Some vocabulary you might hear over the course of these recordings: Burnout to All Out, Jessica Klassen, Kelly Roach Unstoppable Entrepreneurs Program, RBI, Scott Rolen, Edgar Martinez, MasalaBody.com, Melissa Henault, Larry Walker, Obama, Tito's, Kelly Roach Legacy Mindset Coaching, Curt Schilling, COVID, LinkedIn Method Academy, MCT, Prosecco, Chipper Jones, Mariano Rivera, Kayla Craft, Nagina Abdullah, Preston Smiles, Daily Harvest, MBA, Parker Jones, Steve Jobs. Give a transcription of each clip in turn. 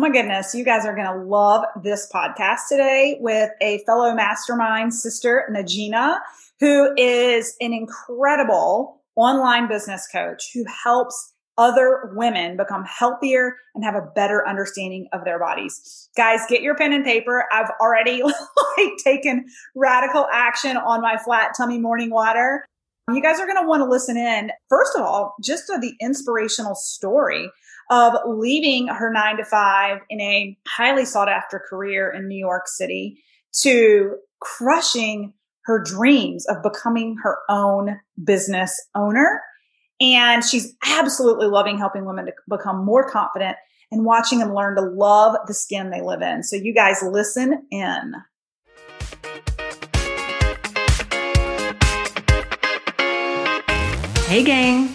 my goodness, you guys are going to love this podcast today with a fellow mastermind sister, Nagina, who is an incredible online business coach who helps other women become healthier and have a better understanding of their bodies. Guys, get your pen and paper. I've already taken radical action on my flat tummy morning water. You guys are going to want to listen in, first of all, just to the inspirational story of leaving her 9-to-5 in a highly sought after career in New York City to crushing her dreams of becoming her own business owner. And she's absolutely loving helping women to become more confident and watching them learn to love the skin they live in. So you guys listen in. Hey gang,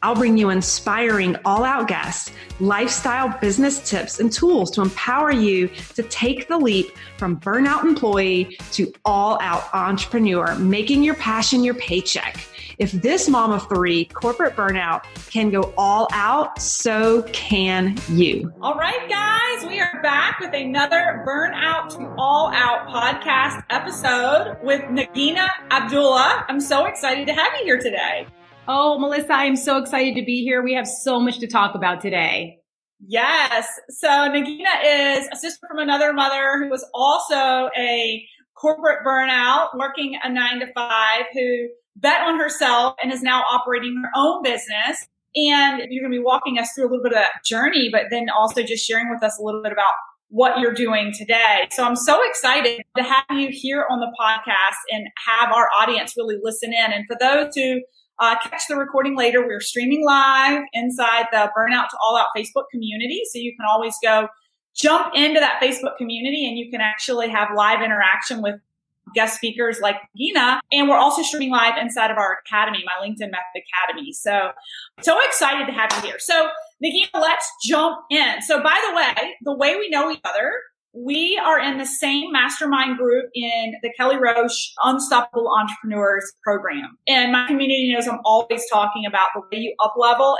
I'll bring you inspiring all-out guests, lifestyle business tips, and tools to empower you to take the leap from burnout employee to all-out entrepreneur, making your passion your paycheck. If this mom of three, corporate burnout, can go all out, so can you. All right, guys, we are back with another Burnout to All Out podcast episode with Nagina Abdullah. I'm so excited to have you here today. Oh, Melissa, I'm so excited to be here. We have so much to talk about today. Yes. So Nagina is a sister from another mother who was also a corporate burnout, working a 9-to-5, who bet on herself and is now operating her own business. And you're going to be walking us through a little bit of that journey, but then also just sharing with us a little bit about what you're doing today. So I'm so excited to have you here on the podcast and have our audience really listen in. And for those who catch the recording later, we're streaming live inside the Burnout to All Out Facebook community. So you can always go jump into that Facebook community and you can actually have live interaction with guest speakers like Nagina. And we're also streaming live inside of our academy, my LinkedIn Method Academy. So excited to have you here. So Nagina, let's jump in. So by the way we know each other, we are in the same mastermind group in the Kelly Roach Unstoppable Entrepreneurs Program. And my community knows I'm always talking about the way you up-level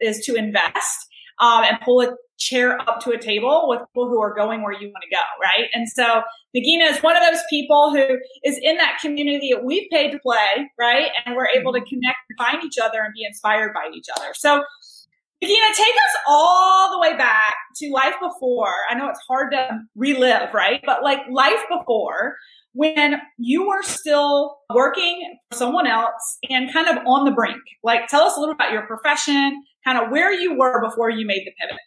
is to invest and pull a chair up to a table with people who are going where you want to go, right? And so Nagina is one of those people who is in that community that we've paid to play, right? And we're able to connect and find each other and be inspired by each other. So Nagina, take us all the way back to life before. I know it's hard to relive, right? But like life before, when you were still working for someone else and kind of on the brink. Like tell us a little about your profession, kind of where you were before you made the pivot.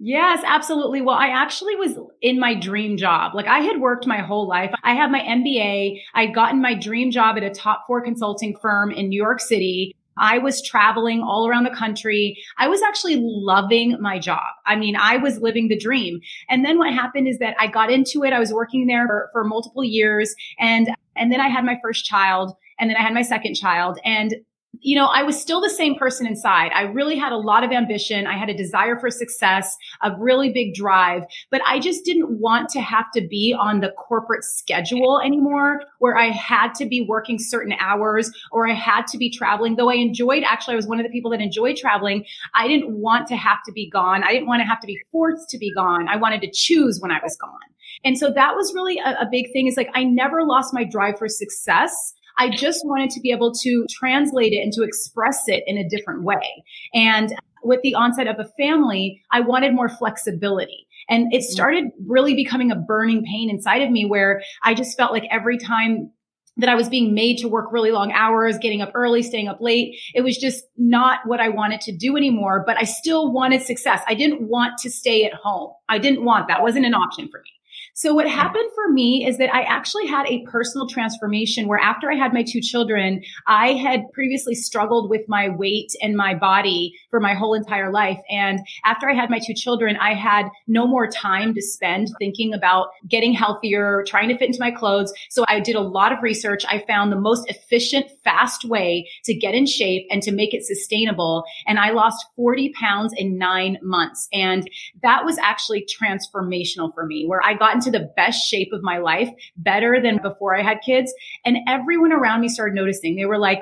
Yes, absolutely. Well, I actually was in my dream job. Like I had worked my whole life. I had my MBA. I'd gotten my dream job at a top 4 consulting firm in New York City. I was traveling all around the country. I was actually loving my job. I mean, I was living the dream. And then what happened is that I got into it. I was working there for multiple years. And then I had my first child. And then I had my second child. And, you know, I was still the same person inside. I really had a lot of ambition. I had a desire for success, a really big drive, but I just didn't want to have to be on the corporate schedule anymore where I had to be working certain hours or I had to be traveling. Though I enjoyed, actually, I was one of the people that enjoyed traveling. I didn't want to have to be gone. I didn't want to have to be forced to be gone. I wanted to choose when I was gone. And so that was really a big thing. Is like, I never lost my drive for success. I just wanted to be able to translate it and to express it in a different way. And with the onset of a family, I wanted more flexibility. And it started really becoming a burning pain inside of me where I just felt like every time that I was being made to work really long hours, getting up early, staying up late. It was just not what I wanted to do anymore, but I still wanted success. I didn't want to stay at home. I didn't want that. It wasn't an option for me. So what happened for me is that I actually had a personal transformation where after I had my two children, I had previously struggled with my weight and my body for my whole entire life. And after I had my two children, I had no more time to spend thinking about getting healthier, trying to fit into my clothes. So I did a lot of research. I found the most efficient, fast way to get in shape and to make it sustainable. And I lost 40 pounds in 9 months. And that was actually transformational for me, where I got into the best shape of my life, better than before I had kids. And everyone around me started noticing. They were like,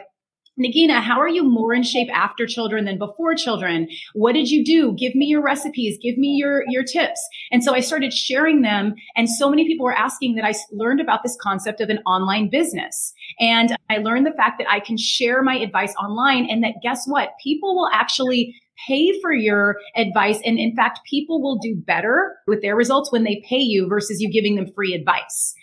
Nagina, how are you more in shape after children than before children? What did you do? Give me your recipes. Give me your tips. And so I started sharing them. And so many people were asking that I learned about this concept of an online business. And I learned the fact that I can share my advice online and that guess what? People will actually pay for your advice. And in fact, people will do better with their results when they pay you versus you giving them free advice.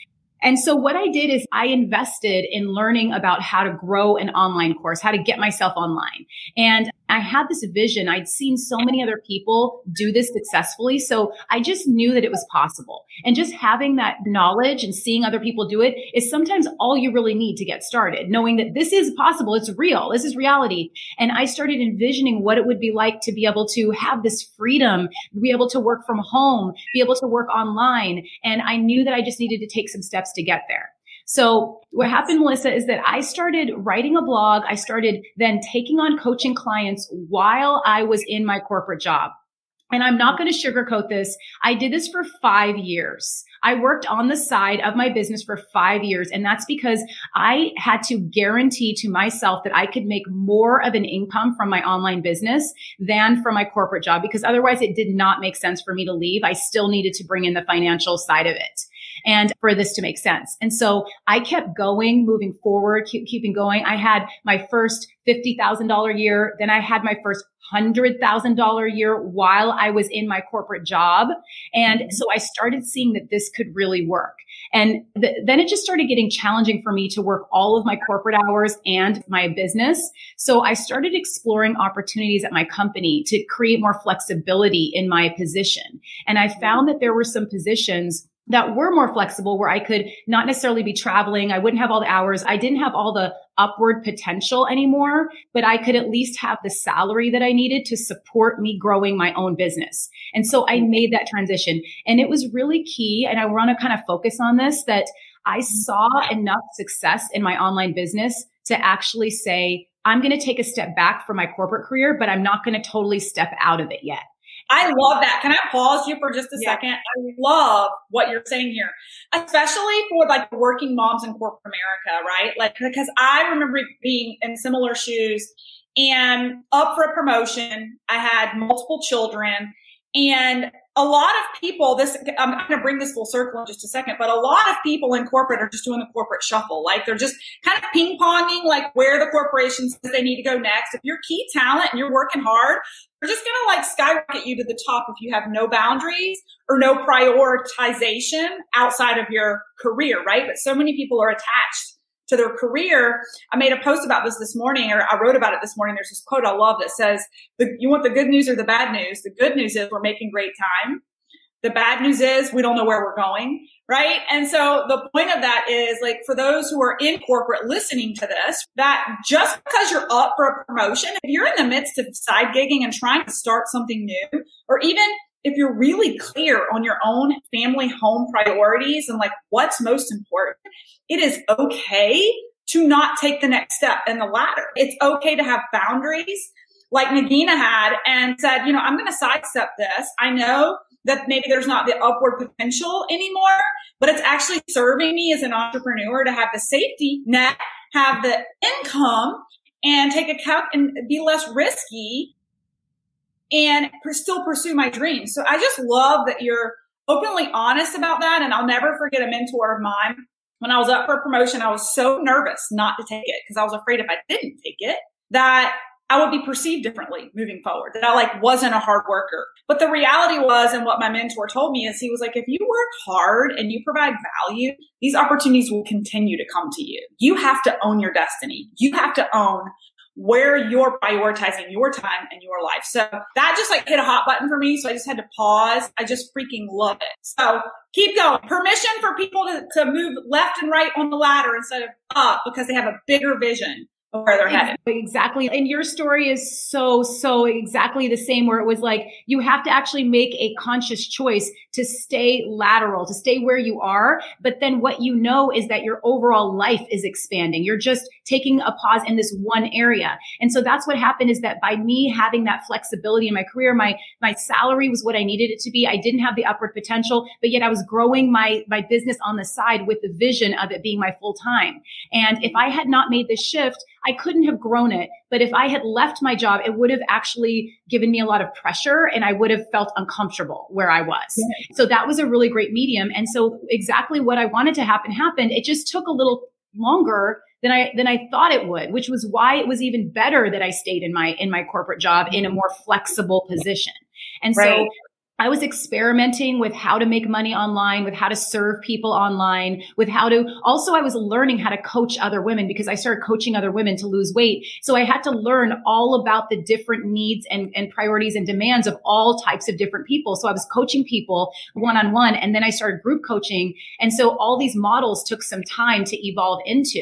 And so what I did is I invested in learning about how to grow an online course, how to get myself online. And I had this vision. I'd seen so many other people do this successfully. So I just knew that it was possible. And just having that knowledge and seeing other people do it is sometimes all you really need to get started, knowing that this is possible. It's real. This is reality. And I started envisioning what it would be like to be able to have this freedom, be able to work from home, be able to work online. And I knew that I just needed to take some steps to get there. So what happened, Melissa, is that I started writing a blog. I started then taking on coaching clients while I was in my corporate job. And I'm not going to sugarcoat this. I did this for 5 years. I worked on the side of my business for 5 years. And that's because I had to guarantee to myself that I could make more of an income from my online business than from my corporate job, because otherwise it did not make sense for me to leave. I still needed to bring in the financial side of it and for this to make sense. And so I kept going, moving forward, keeping going. I had my first $50,000 year. Then I had my first $100,000 year while I was in my corporate job. And so I started seeing that this could really work. And then it just started getting challenging for me to work all of my corporate hours and my business. So I started exploring opportunities at my company to create more flexibility in my position. And I found that there were some positions that were more flexible where I could not necessarily be traveling. I wouldn't have all the hours. I didn't have all the upward potential anymore, but I could at least have the salary that I needed to support me growing my own business. And so I made that transition. And it was really key. And I want to kind of focus on this, that I saw enough success in my online business to actually say, I'm going to take a step back from my corporate career, but I'm not going to totally step out of it yet. I love that. Can I pause you for just a second? I love what you're saying here, especially for like working moms in corporate America, right? Like, because I remember being in similar shoes and up for a promotion. I had multiple children and a lot of people, I'm going to bring this full circle in just a second, but a lot of people in corporate are just doing the corporate shuffle. Like they're just kind of ping ponging, like where the corporations that they need to go next. If you're key talent and you're working hard, they're just going to like skyrocket you to the top if you have no boundaries or no prioritization outside of your career, right? But so many people are attached to their career. I made a post about this morning, or I wrote about it this morning. There's this quote I love that says, you want the good news or the bad news? The good news is we're making great time. The bad news is we don't know where we're going, right? And so the point of that is, like, for those who are in corporate listening to this, that just because you're up for a promotion, if you're in the midst of side gigging and trying to start something new, or even if you're really clear on your own family home priorities and like what's most important, it is okay to not take the next step in the ladder. It's okay to have boundaries like Nagina had and said, you know, I'm going to sidestep this. I know that maybe there's not the upward potential anymore, but it's actually serving me as an entrepreneur to have the safety net, have the income, and take a cut and be less risky and still pursue my dreams. So I just love that you're openly honest about that. And I'll never forget a mentor of mine. When I was up for a promotion, I was so nervous not to take it because I was afraid if I didn't take it, that I would be perceived differently moving forward, that I like wasn't a hard worker. But the reality was, and what my mentor told me is, he was like, if you work hard and you provide value, these opportunities will continue to come to you. You have to own your destiny. You have to own where you're prioritizing your time and your life. So that just like hit a hot button for me. So I just had to pause. I just freaking love it. So keep going. Permission for people to move left and right on the ladder instead of up because they have a bigger vision of where they're headed. Exactly. And your story is so exactly the same, where it was like, you have to actually make a conscious choice to stay lateral, to stay where you are. But then what you know is that your overall life is expanding. You're just taking a pause in this one area. And so that's what happened, is that by me having that flexibility in my career, my salary was what I needed it to be. I didn't have the upward potential, but yet I was growing my business on the side with the vision of it being my full time. And if I had not made this shift, I couldn't have grown it. But if I had left my job, it would have actually given me a lot of pressure and I would have felt uncomfortable where I was. Yeah. So that was a really great medium. And so exactly what I wanted to happen happened. It just took a little longer than I thought it would, which was why it was even better that I stayed in my corporate job in a more flexible position. And right. So I was experimenting with how to make money online, with how to serve people online, with how to also, I was learning how to coach other women, because I started coaching other women to lose weight. So I had to learn all about the different needs and priorities and demands of all types of different people. So I was coaching people one-on-one, and then I started group coaching. And so all these models took some time to evolve into.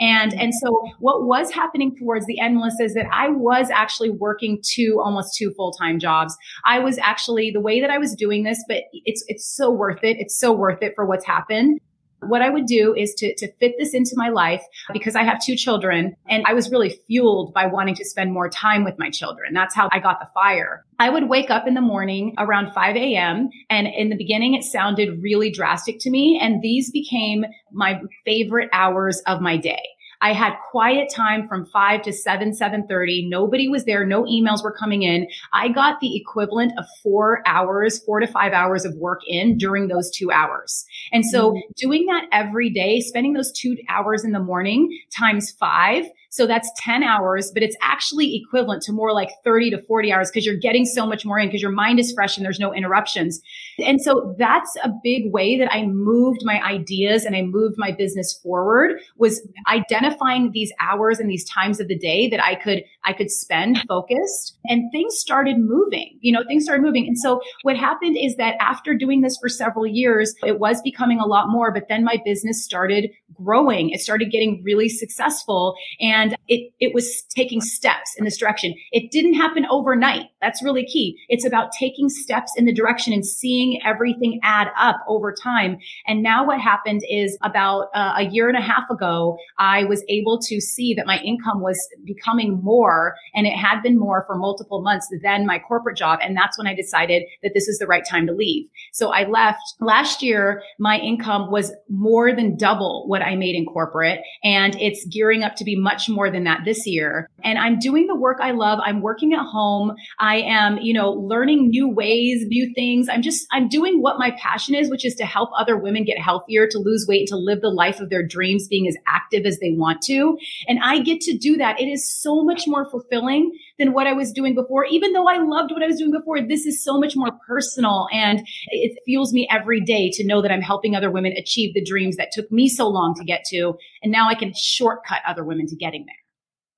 And so what was happening towards the end, Melissa, is that I was actually working almost two full-time jobs. I was actually, the way that I was doing this, but it's so worth it. It's so worth it for what's happened. What I would do is to fit this into my life, because I have two children and I was really fueled by wanting to spend more time with my children. That's how I got the fire. I would wake up in the morning around 5 a.m. And in the beginning, it sounded really drastic to me. And these became my favorite hours of my day. I had quiet time from 5 to 7, 7:30. Nobody was there. No emails were coming in. I got the equivalent of 4 to 5 hours of work in during those 2 hours. And so doing that every day, spending those 2 hours in the morning times 5, so that's 10 hours, but it's actually equivalent to more like 30 to 40 hours because you're getting so much more in because your mind is fresh and there's no interruptions. And so that's a big way that I moved my ideas and I moved my business forward, was identifying these hours and these times of the day that I could spend focused, and things started moving, And so what happened is that after doing this for several years, it was becoming a lot more, but then my business started growing. It started getting really successful, and it was taking steps in this direction. It didn't happen overnight. That's really key. It's about taking steps in the direction and seeing everything add up over time. And now what happened is about a year and a half ago, I was able to see that my income was becoming more, and it had been more for multiple months than my corporate job. And that's when I decided that this is the right time to leave. So I left. Last year, my income was more than double what I made in corporate, and it's gearing up to be much more than that this year. And I'm doing the work I love. I'm working at home. I am, learning new ways, new things. I'm doing what my passion is, which is to help other women get healthier, to lose weight, to live the life of their dreams, being as active as they want to. And I get to do that. It is so much more fulfilling than what I was doing before. Even though I loved what I was doing before, this is so much more personal, and it fuels me every day to know that I'm helping other women achieve the dreams that took me so long to get to. And now I can shortcut other women to getting there.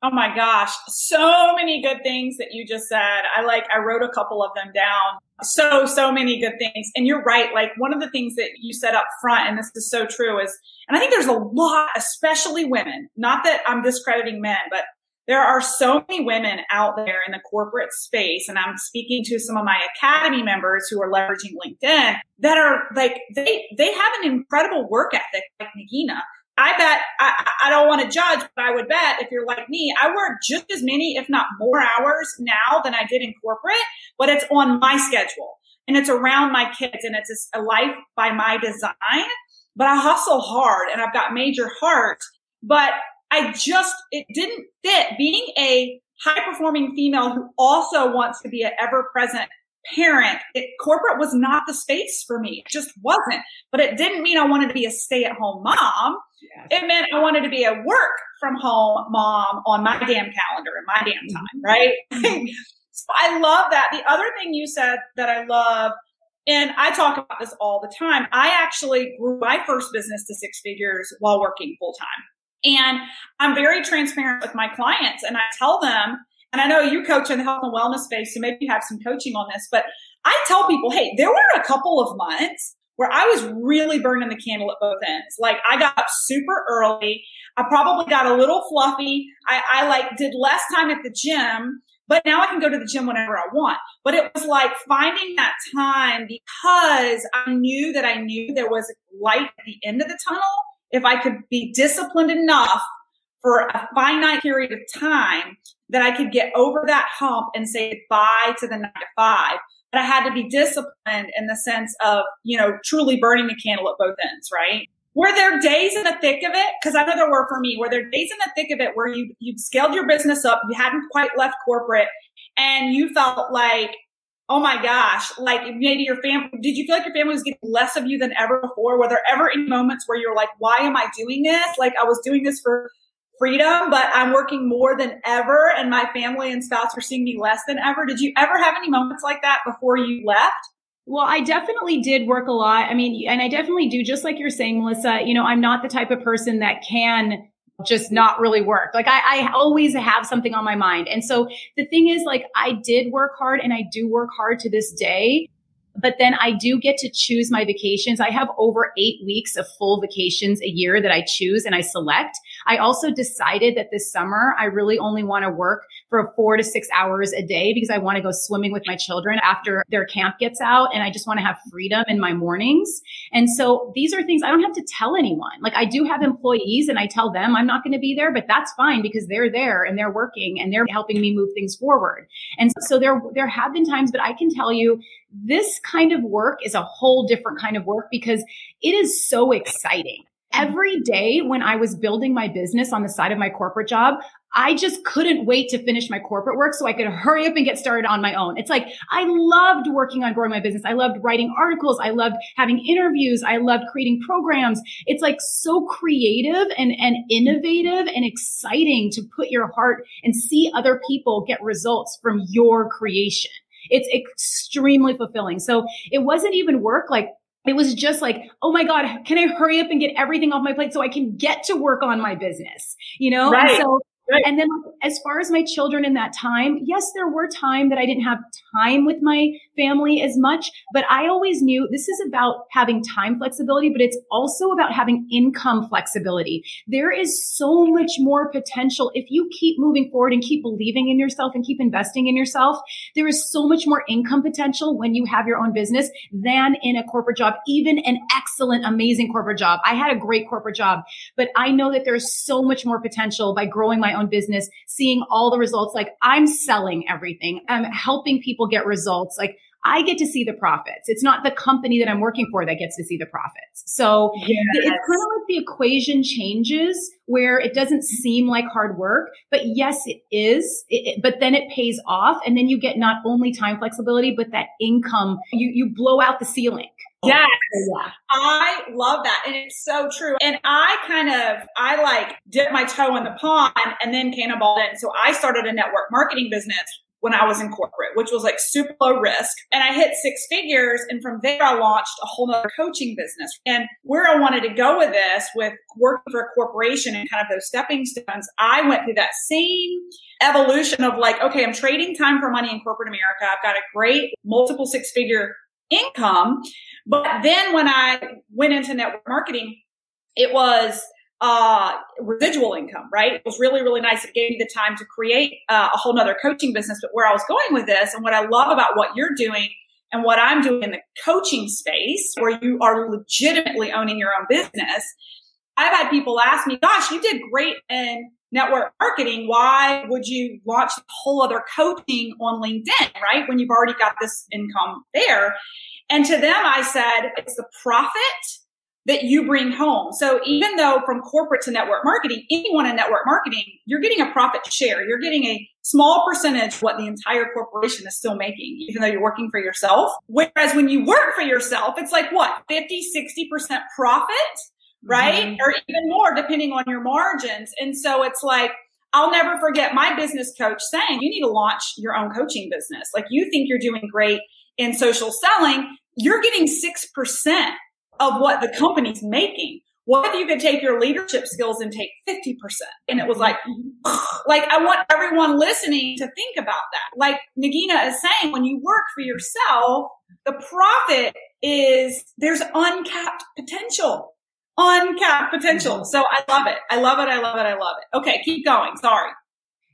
Oh my gosh. So many good things that you just said. I wrote a couple of them down. So many good things. And you're right. Like, one of the things that you said up front, and this is so true, is, and I think there's a lot, especially women, not that I'm discrediting men, but there are so many women out there in the corporate space. And I'm speaking to some of my academy members who are leveraging LinkedIn that are like, they have an incredible work ethic, like Nagina. I bet, I don't want to judge, but I would bet if you're like me, I work just as many, if not more hours now than I did in corporate, but it's on my schedule and it's around my kids and it's a life by my design, but I hustle hard and I've got major heart, but it didn't fit being a high performing female who also wants to be an ever present parent. Corporate was not the space for me. It just wasn't. But it didn't mean I wanted to be a stay-at-home mom. Yes. It meant I wanted to be a work-from-home mom on my damn calendar and my damn time, right? Mm-hmm. So I love that. The other thing you said that I love, and I talk about this all the time, I actually grew my first business to six figures while working full-time. And I'm very transparent with my clients, and I tell them, and I know you coach in the health and wellness space, so maybe you have some coaching on this, but I tell people, hey, there were a couple of months where I was really burning the candle at both ends. Like, I got up super early. I probably got a little fluffy. I like did less time at the gym, but now I can go to the gym whenever I want. But it was like finding that time, because I knew that there was light at the end of the tunnel. If I could be disciplined enough for a finite period of time, that I could get over that hump and say goodbye to the 9-to-5. But I had to be disciplined in the sense of, you know, truly burning the candle at both ends, right? Were there days in the thick of it? Because I know there were for me. Were there days in the thick of it where you'd scaled your business up, you hadn't quite left corporate, and you felt like, oh my gosh, like maybe your family, did you feel like your family was getting less of you than ever before? Were there ever any moments where you're like, why am I doing this? Like, I was doing this for freedom, but I'm working more than ever, and my family and spouse are seeing me less than ever. Did you ever have any moments like that before you left? Well, I definitely did work a lot. I mean, and I definitely do, just like you're saying, Melissa, you know, I'm not the type of person that can just not really work. Like, I always have something on my mind. And so the thing is, like, I did work hard, and I do work hard to this day. But then I do get to choose my vacations. I have over 8 weeks of full vacations a year that I choose and I select. I also decided that this summer, I really only want to work for 4 to 6 hours a day, because I want to go swimming with my children after their camp gets out. And I just want to have freedom in my mornings. And so these are things I don't have to tell anyone. Like, I do have employees, and I tell them I'm not going to be there, but that's fine, because they're there and they're working and they're helping me move things forward. And so there have been times, but I can tell you, this kind of work is a whole different kind of work, because it is so exciting. Every day when I was building my business on the side of my corporate job, I just couldn't wait to finish my corporate work so I could hurry up and get started on my own. It's like, I loved working on growing my business. I loved writing articles. I loved having interviews. I loved creating programs. It's like so creative and innovative and exciting to put your heart and see other people get results from your creation. It's extremely fulfilling. So it wasn't even work. Like, it was just like, oh my God, can I hurry up and get everything off my plate so I can get to work on my business? You know? Right. And then as far as my children in that time, yes, there were times that I didn't have time with my family as much, but I always knew this is about having time flexibility, but it's also about having income flexibility. There is so much more potential. If you keep moving forward and keep believing in yourself and keep investing in yourself, there is so much more income potential when you have your own business than in a corporate job, even an excellent, amazing corporate job. I had a great corporate job, but I know that there's so much more potential by growing my own business, seeing all the results. Like, I'm selling everything. I'm helping people get results. Like, I get to see the profits. It's not the company that I'm working for that gets to see the profits. So It's kind of like the equation changes, where it doesn't seem like hard work, but yes, it is. But then it pays off. And then you get not only time flexibility, but that income, you blow out the ceiling. Yes. Yeah. I love that. And it's so true. And I like dipped my toe in the pond and then cannonballed in. So I started a network marketing business when I was in corporate, which was like super low risk. And I hit 6 figures. And from there, I launched a whole nother coaching business. And where I wanted to go with this, with working for a corporation and kind of those stepping stones, I went through that same evolution of like, okay, I'm trading time for money in corporate America. I've got a great multiple 6-figure income. But then when I went into network marketing, it was residual income, right? It was really, really nice. It gave me the time to create a whole nother coaching business. But where I was going with this, and what I love about what you're doing and what I'm doing in the coaching space, where you are legitimately owning your own business, I've had people ask me, gosh, you did great in network marketing. Why would you launch a whole other coaching on LinkedIn, right? When you've already got this income there. And to them, I said, it's the profit that you bring home. So even though from corporate to network marketing, anyone in network marketing, you're getting a profit share. You're getting a small percentage of what the entire corporation is still making, even though you're working for yourself. Whereas when you work for yourself, it's like what, 50, 60% profit, right? Mm-hmm. Or even more, depending on your margins. And so it's like, I'll never forget my business coach saying, you need to launch your own coaching business. Like, you think you're doing great in social selling, you're getting 6% of what the company's making. What if you could take your leadership skills and take 50%? And it was like I want everyone listening to think about that. Like Nagina is saying, when you work for yourself, the profit is there's uncapped potential. Uncapped potential. So I love it. I love it. I love it. I love it. Okay, keep going. Sorry.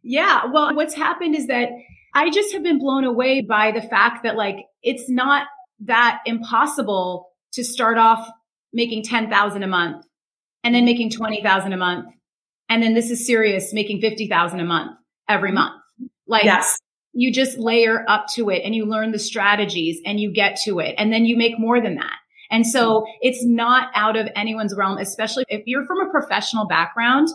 Yeah. Well, what's happened is that I just have been blown away by the fact that like it's not that impossible to start off making $10,000 a month and then making $20,000 a month. And then this is serious, making $50,000 a month every month. Like yes. You just layer up to it and you learn the strategies and you get to it. And then you make more than that. And so it's not out of anyone's realm, especially if you're from a professional background.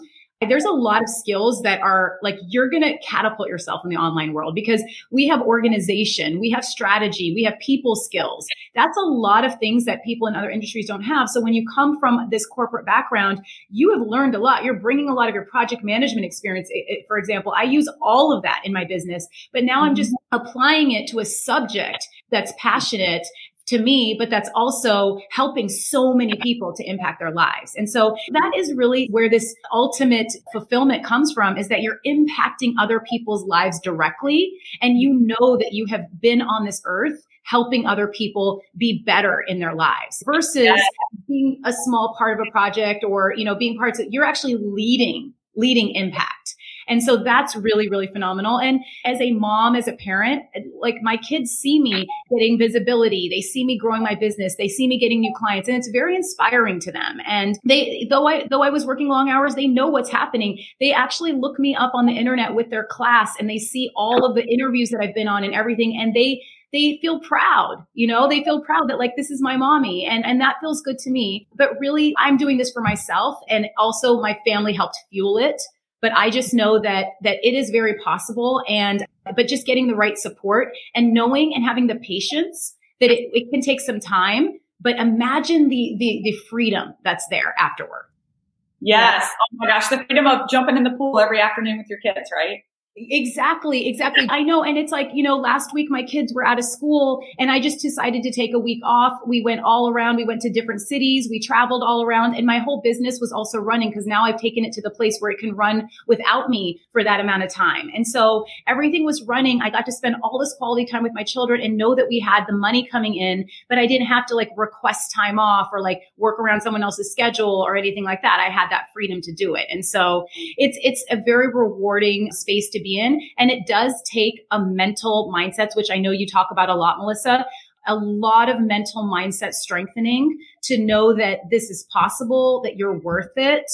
There's a lot of skills that are like, you're going to catapult yourself in the online world because we have organization, we have strategy, we have people skills. That's a lot of things that people in other industries don't have. So when you come from this corporate background, you have learned a lot. You're bringing a lot of your project management experience. For example, I use all of that in my business, but now I'm just applying it to a subject that's passionate to me, but that's also helping so many people to impact their lives. And so that is really where this ultimate fulfillment comes from, is that you're impacting other people's lives directly. And you know that you have been on this earth helping other people be better in their lives versus being a small part of a project or, you know, being parts of, you're actually leading impact. And so that's really, really phenomenal. And as a mom, as a parent, like my kids see me getting visibility. They see me growing my business. They see me getting new clients, and it's very inspiring to them. And they, though I was working long hours, they know what's happening. They actually look me up on the internet with their class and they see all of the interviews that I've been on and everything. And they feel proud, you know, they feel proud that like, this is my mommy, and that feels good to me. But really I'm doing this for myself, and also my family helped fuel it. But I just know that it is very possible, but just getting the right support and knowing and having the patience that it can take some time, but imagine the freedom that's there afterward. Yes. Oh my gosh. The freedom of jumping in the pool every afternoon with your kids, right? Exactly. I know. And it's like, you know, last week my kids were out of school and I just decided to take a week off. We went all around. We went to different cities. We traveled all around, and my whole business was also running because now I've taken it to the place where it can run without me for that amount of time. And so everything was running. I got to spend all this quality time with my children and know that we had the money coming in, but I didn't have to like request time off or like work around someone else's schedule or anything like that. I had that freedom to do it. And so it's a very rewarding space to be in. And it does take a mental mindset, which I know you talk about a lot, Melissa, a lot of mental mindset strengthening to know that this is possible, that you're worth it,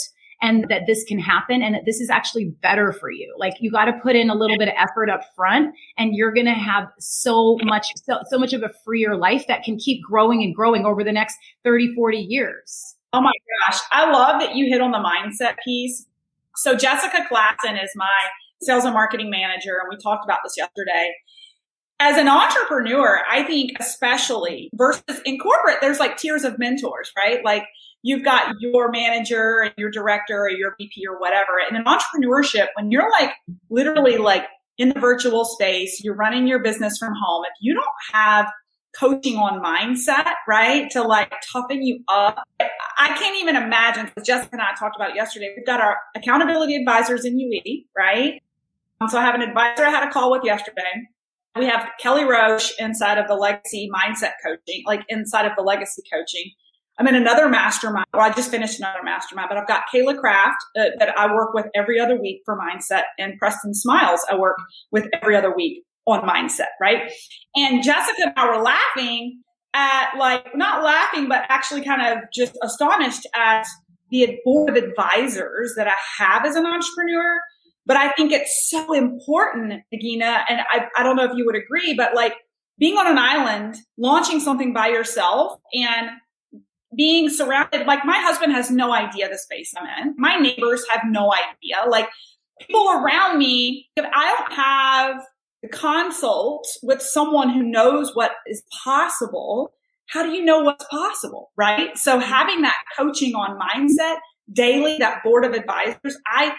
and that this can happen, and that this is actually better for you. Like you got to put in a little bit of effort up front, and you're going to have so much of a freer life that can keep growing and growing over the next 30, 40 years. Oh my gosh. I love that you hit on the mindset piece. So Jessica Klassen is my sales and marketing manager, and we talked about this yesterday. As an entrepreneur, I think especially versus in corporate, there's like tiers of mentors, right? Like you've got your manager and your director or your VP or whatever. And in entrepreneurship, when you're like literally like in the virtual space, you're running your business from home, if you don't have coaching on mindset, right, to like toughen you up, I can't even imagine. Jessica and I talked about it yesterday. We've got our accountability advisors in UE, right? So I have an advisor I had a call with yesterday. We have Kelly Roach inside of the Legacy Mindset Coaching, like inside of the Legacy Coaching. I'm in another mastermind. Well, I just finished another mastermind, but I've got Kayla Craft that I work with every other week for mindset, and Preston Smiles I work with every other week on mindset, right? And Jessica and I were laughing at, like, not laughing, but actually kind of just astonished at the board of advisors that I have as an entrepreneur. But I think it's so important, Nagina, and I don't know if you would agree, but like being on an island, launching something by yourself and being surrounded, like my husband has no idea the space I'm in. My neighbors have no idea. Like people around me, if I don't have the consult with someone who knows what is possible, how do you know what's possible, right? So having that coaching on mindset daily, that board of advisors, I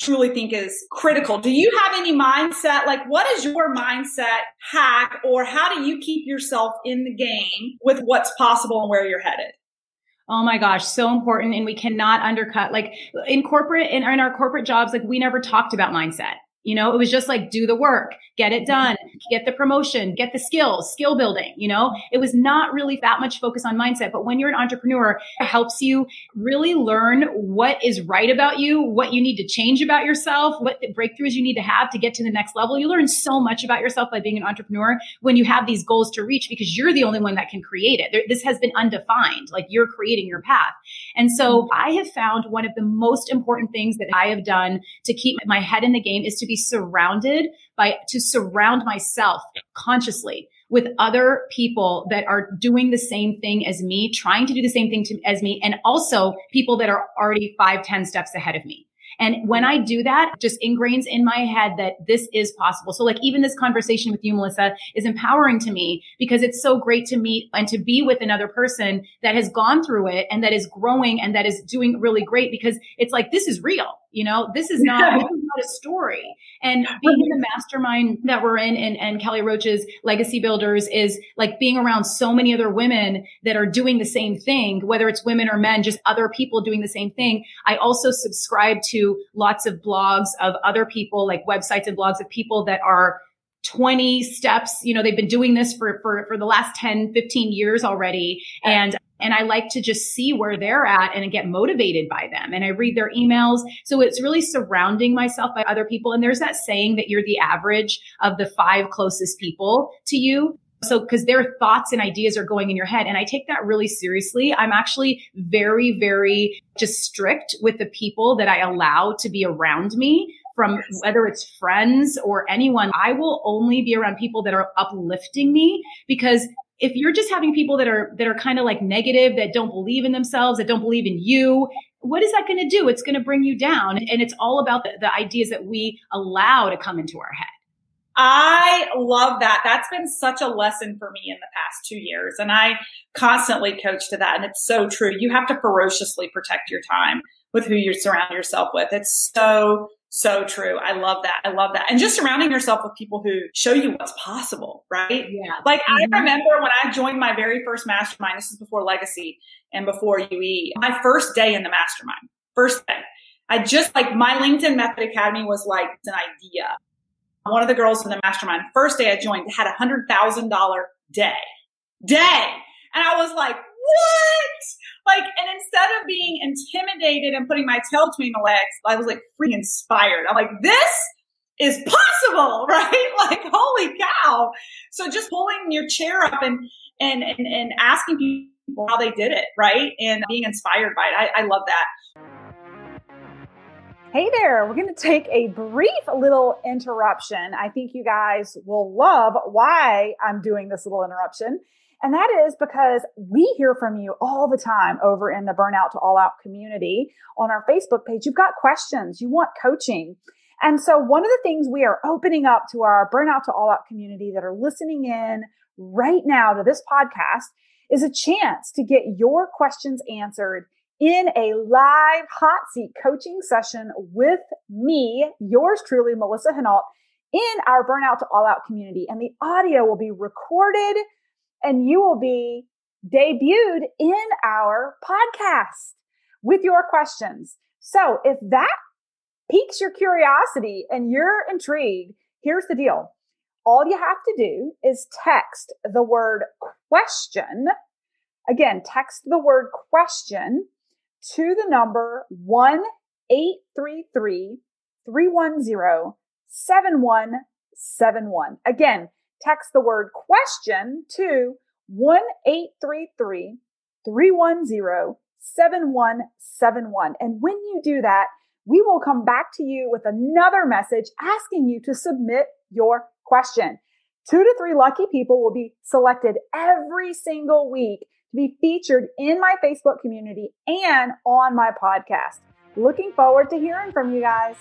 truly think is critical. Do you have any mindset? Like what is your mindset hack, or how do you keep yourself in the game with what's possible and where you're headed? Oh my gosh, so important. And we cannot undercut, like in corporate, in our corporate jobs, like we never talked about mindset. You know, it was just like, do the work, get it done, get the promotion, get the skills, skill building. You know, it was not really that much focus on mindset. But when you're an entrepreneur, it helps you really learn what is right about you, what you need to change about yourself, what the breakthroughs you need to have to get to the next level. You learn so much about yourself by being an entrepreneur when you have these goals to reach, because you're the only one that can create it. This has been undefined, like you're creating your path. And so I have found one of the most important things that I have done to keep my head in the game is to be surround myself consciously with other people that are doing the same thing as me, trying to do the same thing as me, and also people that are already 5-10 steps ahead of me. And when I do that, it just ingrains in my head that this is possible. So like even this conversation with you, Melissa, is empowering to me because it's so great to meet and to be with another person that has gone through it and that is growing and that is doing really great, because it's like, this is real. You know, this is not a story. And being in the mastermind that we're in and Kelly Roach's Legacy Builders is like being around so many other women that are doing the same thing, whether it's women or men, just other people doing the same thing. I also subscribe to lots of blogs of other people, like websites and blogs of people that are 20 steps. You know, they've been doing this for the last 10, 15 years already. And I like to just see where they're at and get motivated by them. And I read their emails. So it's really surrounding myself by other people. And there's that saying that you're the average of the 5 closest people to you. So because their thoughts and ideas are going in your head. And I take that really seriously. I'm actually very, very just strict with the people that I allow to be around me. From whether it's friends or anyone, I will only be around people that are uplifting me, because if you're just having people that are kind of like negative, that don't believe in themselves, that don't believe in you, what is that going to do? It's going to bring you down. And it's all about the ideas that we allow to come into our head. I love that. That's been such a lesson for me in the past 2 years. And I constantly coach to that. And it's so true. You have to ferociously protect your time with who you surround yourself with. It's so true. I love that. I love that. And just surrounding yourself with people who show you what's possible, right? Yeah. Like I remember when I joined my very first mastermind, this is before Legacy and before UE, my first day in the mastermind, I just like my LinkedIn Method Academy was like an idea. One of the girls in the mastermind, first day I joined, had $100,000 day. And I was like, what? Like, and instead of being intimidated and putting my tail between the legs, I was like freaking inspired. I'm like, this is possible, right? Like, holy cow. So just pulling your chair up and asking people how they did it, right? And being inspired by it. I love that. Hey there, we're going to take a brief little interruption. I think you guys will love why I'm doing this little interruption. And that is because we hear from you all the time over in the Burnout to All Out community on our Facebook page. You've got questions, you want coaching. And so one of the things we are opening up to our Burnout to All Out community that are listening in right now to this podcast is a chance to get your questions answered in a live hot seat coaching session with me, yours truly, Melissa Henault, in our Burnout to All Out community. And the audio will be recorded and you will be debuted in our podcast with your questions. So if that piques your curiosity and you're intrigued, here's the deal. All you have to do is text the word question. Again, text the word question to the number 1-833-310-7171. Again, text the word question to 1-833-310-7171. And when you do that, we will come back to you with another message asking you to submit your question. 2 to 3 lucky people will be selected every single week to be featured in my Facebook community and on my podcast. Looking forward to hearing from you guys.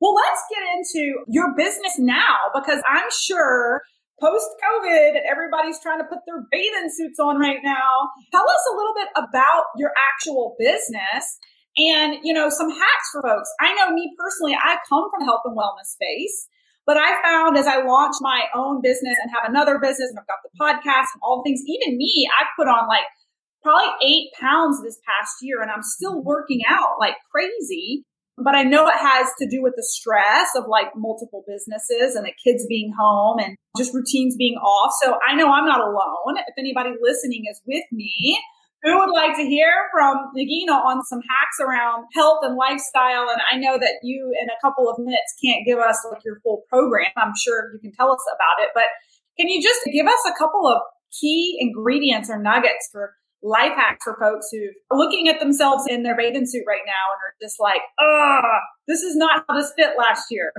Well, let's get into your business now, because I'm sure post-COVID, everybody's trying to put their bathing suits on right now. Tell us a little bit about your actual business and, you know, some hacks for folks. I know me personally, I come from the health and wellness space, but I found as I launched my own business and have another business and I've got the podcast and all things, even me, I've put on like probably 8 pounds this past year, and I'm still working out like crazy. But I know it has to do with the stress of like multiple businesses and the kids being home and just routines being off. So I know I'm not alone. If anybody listening is with me, who would like to hear from Nagina on some hacks around health and lifestyle? And I know that you in a couple of minutes can't give us like your full program. I'm sure you can tell us about it, but can you just give us a couple of key ingredients or nuggets for life hacks for folks who are looking at themselves in their bathing suit right now and are just like, this is not how this fit last year?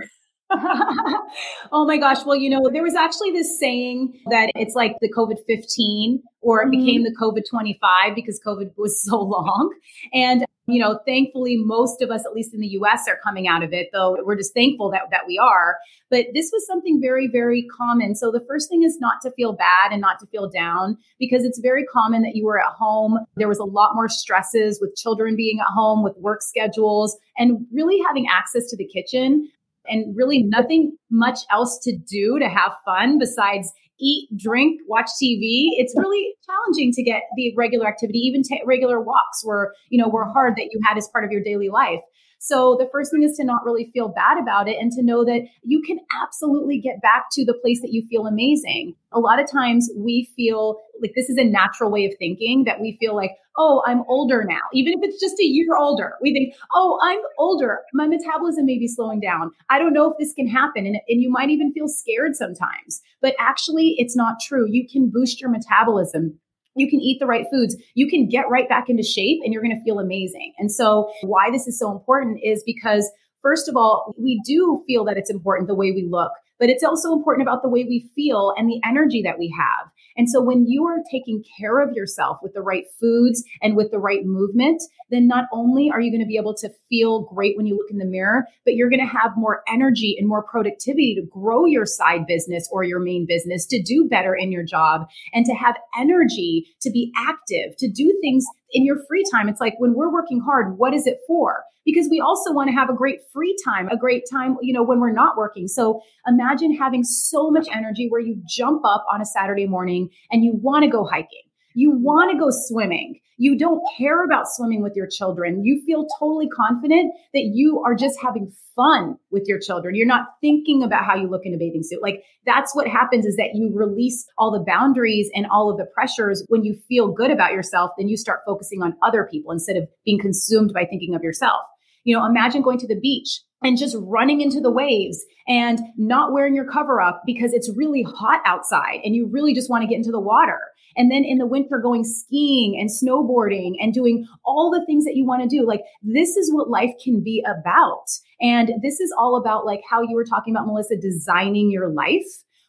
Oh my gosh. Well, you know, there was actually this saying that it's like the COVID-15 or it became the COVID-25 because COVID was so long. And, you know, thankfully, most of us, at least in the US, are coming out of it, though we're just thankful that we are. But this was something very, very common. So the first thing is not to feel bad and not to feel down, because it's very common that you were at home. There was a lot more stresses with children being at home, with work schedules, and really having access to the kitchen. And really nothing much else to do to have fun besides eat, drink, watch TV. It's really challenging to get the regular activity. Even regular walks were hard that you had as part of your daily life. So the first thing is to not really feel bad about it and to know that you can absolutely get back to the place that you feel amazing. A lot of times we feel like this is a natural way of thinking, that we feel like, oh, I'm older now. Even if it's just a year older, we think, oh, I'm older. My metabolism may be slowing down. I don't know if this can happen. And you might even feel scared sometimes. But actually, it's not true. You can boost your metabolism. You can eat the right foods. You can get right back into shape and you're going to feel amazing. And so why this is so important is because, first of all, we do feel that it's important the way we look, but it's also important about the way we feel and the energy that we have. And so when you are taking care of yourself with the right foods and with the right movement, then not only are you going to be able to feel great when you look in the mirror, but you're going to have more energy and more productivity to grow your side business or your main business, to do better in your job, and to have energy to be active, to do things in your free time. It's like when we're working hard, what is it for? Because we also want to have a great free time, a great time, you know, when we're not working. So imagine having so much energy where you jump up on a Saturday morning and you want to go hiking. You want to go swimming. You don't care about swimming with your children. You feel totally confident that you are just having fun with your children. You're not thinking about how you look in a bathing suit. Like, that's what happens, is that you release all the boundaries and all of the pressures. When you feel good about yourself, then you start focusing on other people instead of being consumed by thinking of yourself. You know, imagine going to the beach and just running into the waves and not wearing your cover up because it's really hot outside and you really just want to get into the water. And then in the winter, going skiing and snowboarding and doing all the things that you want to do. Like, this is what life can be about. And this is all about, like how you were talking about, Melissa, designing your life.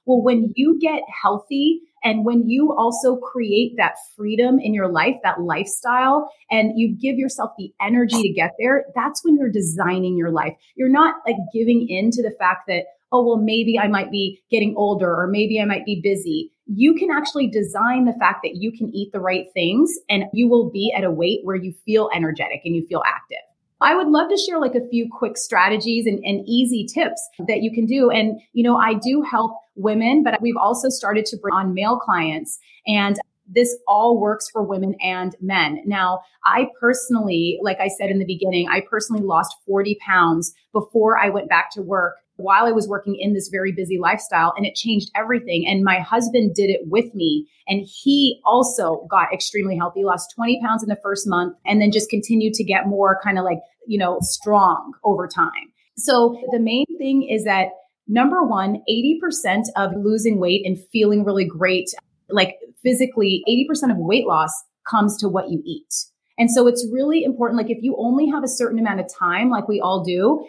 Well, when you get healthy and when you also create that freedom in your life, that lifestyle, and you give yourself the energy to get there, that's when you're designing your life. You're not like giving in to the fact that, oh, well, maybe I might be getting older or maybe I might be busy. You can actually design the fact that you can eat the right things and you will be at a weight where you feel energetic and you feel active. I would love to share like a few quick strategies and easy tips that you can do. And, you know, I do help women, but we've also started to bring on male clients, and this all works for women and men. Now, I personally, like I said in the beginning, I personally lost 40 pounds before I went back to work while I was working in this very busy lifestyle, and it changed everything. And my husband did it with me, and he also got extremely healthy, lost 20 pounds in the first month, and then just continued to get more kind of like, you know, strong over time. So the main thing is that, number one, 80% of losing weight and feeling really great, like physically, 80% of weight loss comes to what you eat. And so it's really important. Like, if you only have a certain amount of time, like we all do,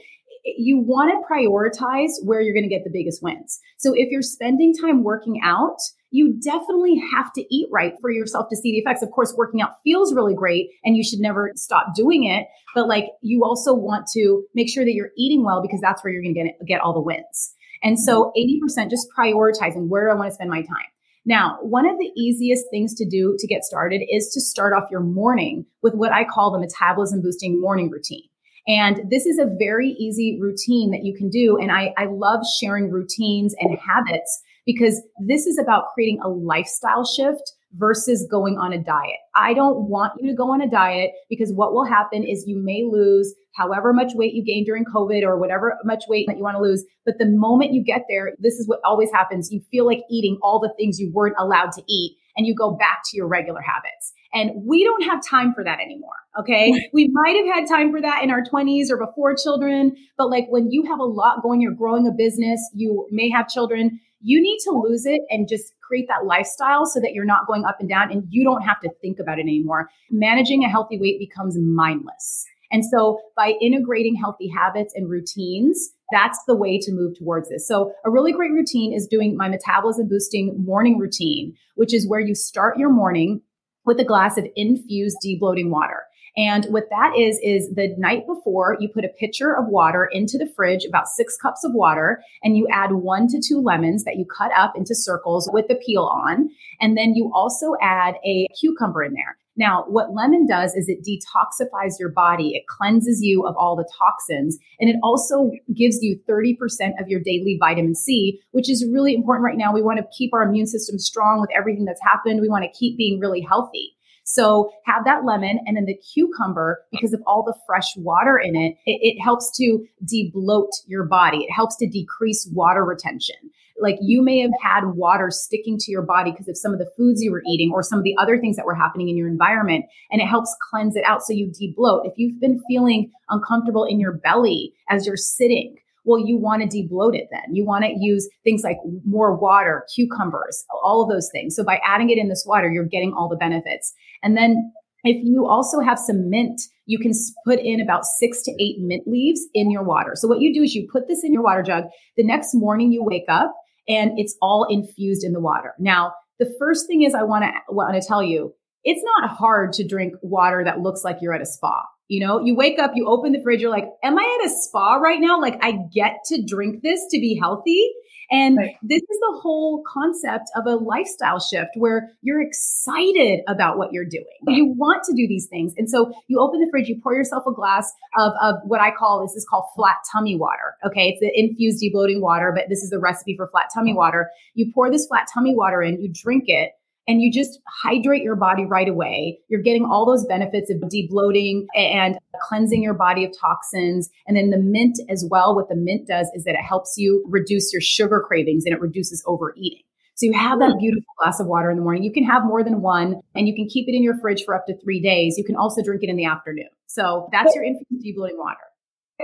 you want to prioritize where you're going to get the biggest wins. So if you're spending time working out, you definitely have to eat right for yourself to see the effects. Of course, working out feels really great and you should never stop doing it. But like, you also want to make sure that you're eating well, because that's where you're going to get all the wins. And so 80%, just prioritizing, where do I want to spend my time? Now, one of the easiest things to do to get started is to start off your morning with what I call the metabolism boosting morning routine. And this is a very easy routine that you can do. And I love sharing routines and habits, because this is about creating a lifestyle shift versus going on a diet. I don't want you to go on a diet because what will happen is you may lose however much weight you gained during COVID or whatever much weight that you want to lose. But the moment you get there, this is what always happens. You feel like eating all the things you weren't allowed to eat and you go back to your regular habits. And we don't have time for that anymore. Okay. We might have had time for that in our 20s or before children, but like when you have a lot going, you're growing a business, you may have children, you need to lose it and just create that lifestyle so that you're not going up and down and you don't have to think about it anymore. Managing a healthy weight becomes mindless. And so by integrating healthy habits and routines, that's the way to move towards this. So a really great routine is doing my metabolism boosting morning routine, which is where you start your morning with a glass of infused debloating water. And what that is the night before you put a pitcher of water into the fridge, about 6 cups of water, and you add 1 to 2 lemons that you cut up into circles with the peel on. And then you also add a cucumber in there. Now, what lemon does is it detoxifies your body. It cleanses you of all the toxins. And it also gives you 30% of your daily vitamin C, which is really important right now. We want to keep our immune system strong with everything that's happened. We want to keep being really healthy. So have that lemon and then the cucumber, because of all the fresh water in it, it helps to debloat your body. It helps to decrease water retention. Like you may have had water sticking to your body because of some of the foods you were eating or some of the other things that were happening in your environment, and it helps cleanse it out. So you debloat. If you've been feeling uncomfortable in your belly as you're sitting, well, you want to debloat it then. You want to use things like more water, cucumbers, all of those things. So by adding it in this water, you're getting all the benefits. And then if you also have some mint, you can put in about 6 to 8 mint leaves in your water. So what you do is you put this in your water jug. The next morning you wake up and it's all infused in the water. Now, the first thing is I want to tell you, it's not hard to drink water that looks like you're at a spa. You know, you wake up, you open the fridge, you're like, am I at a spa right now? Like I get to drink this to be healthy. And right. This is the whole concept of a lifestyle shift where you're excited about what you're doing. You want to do these things. And so you open the fridge, you pour yourself a glass of what I call, this is called flat tummy water. Okay. It's the infused debloating water, but this is the recipe for flat tummy water. You pour this flat tummy water in, you drink it. And you just hydrate your body right away. You're getting all those benefits of debloating and cleansing your body of toxins. And then the mint as well, what the mint does is that it helps you reduce your sugar cravings and it reduces overeating. So you have that beautiful glass of water in the morning. You can have more than one and you can keep it in your fridge for up to 3 days. You can also drink it in the afternoon. So that's your infused debloating water.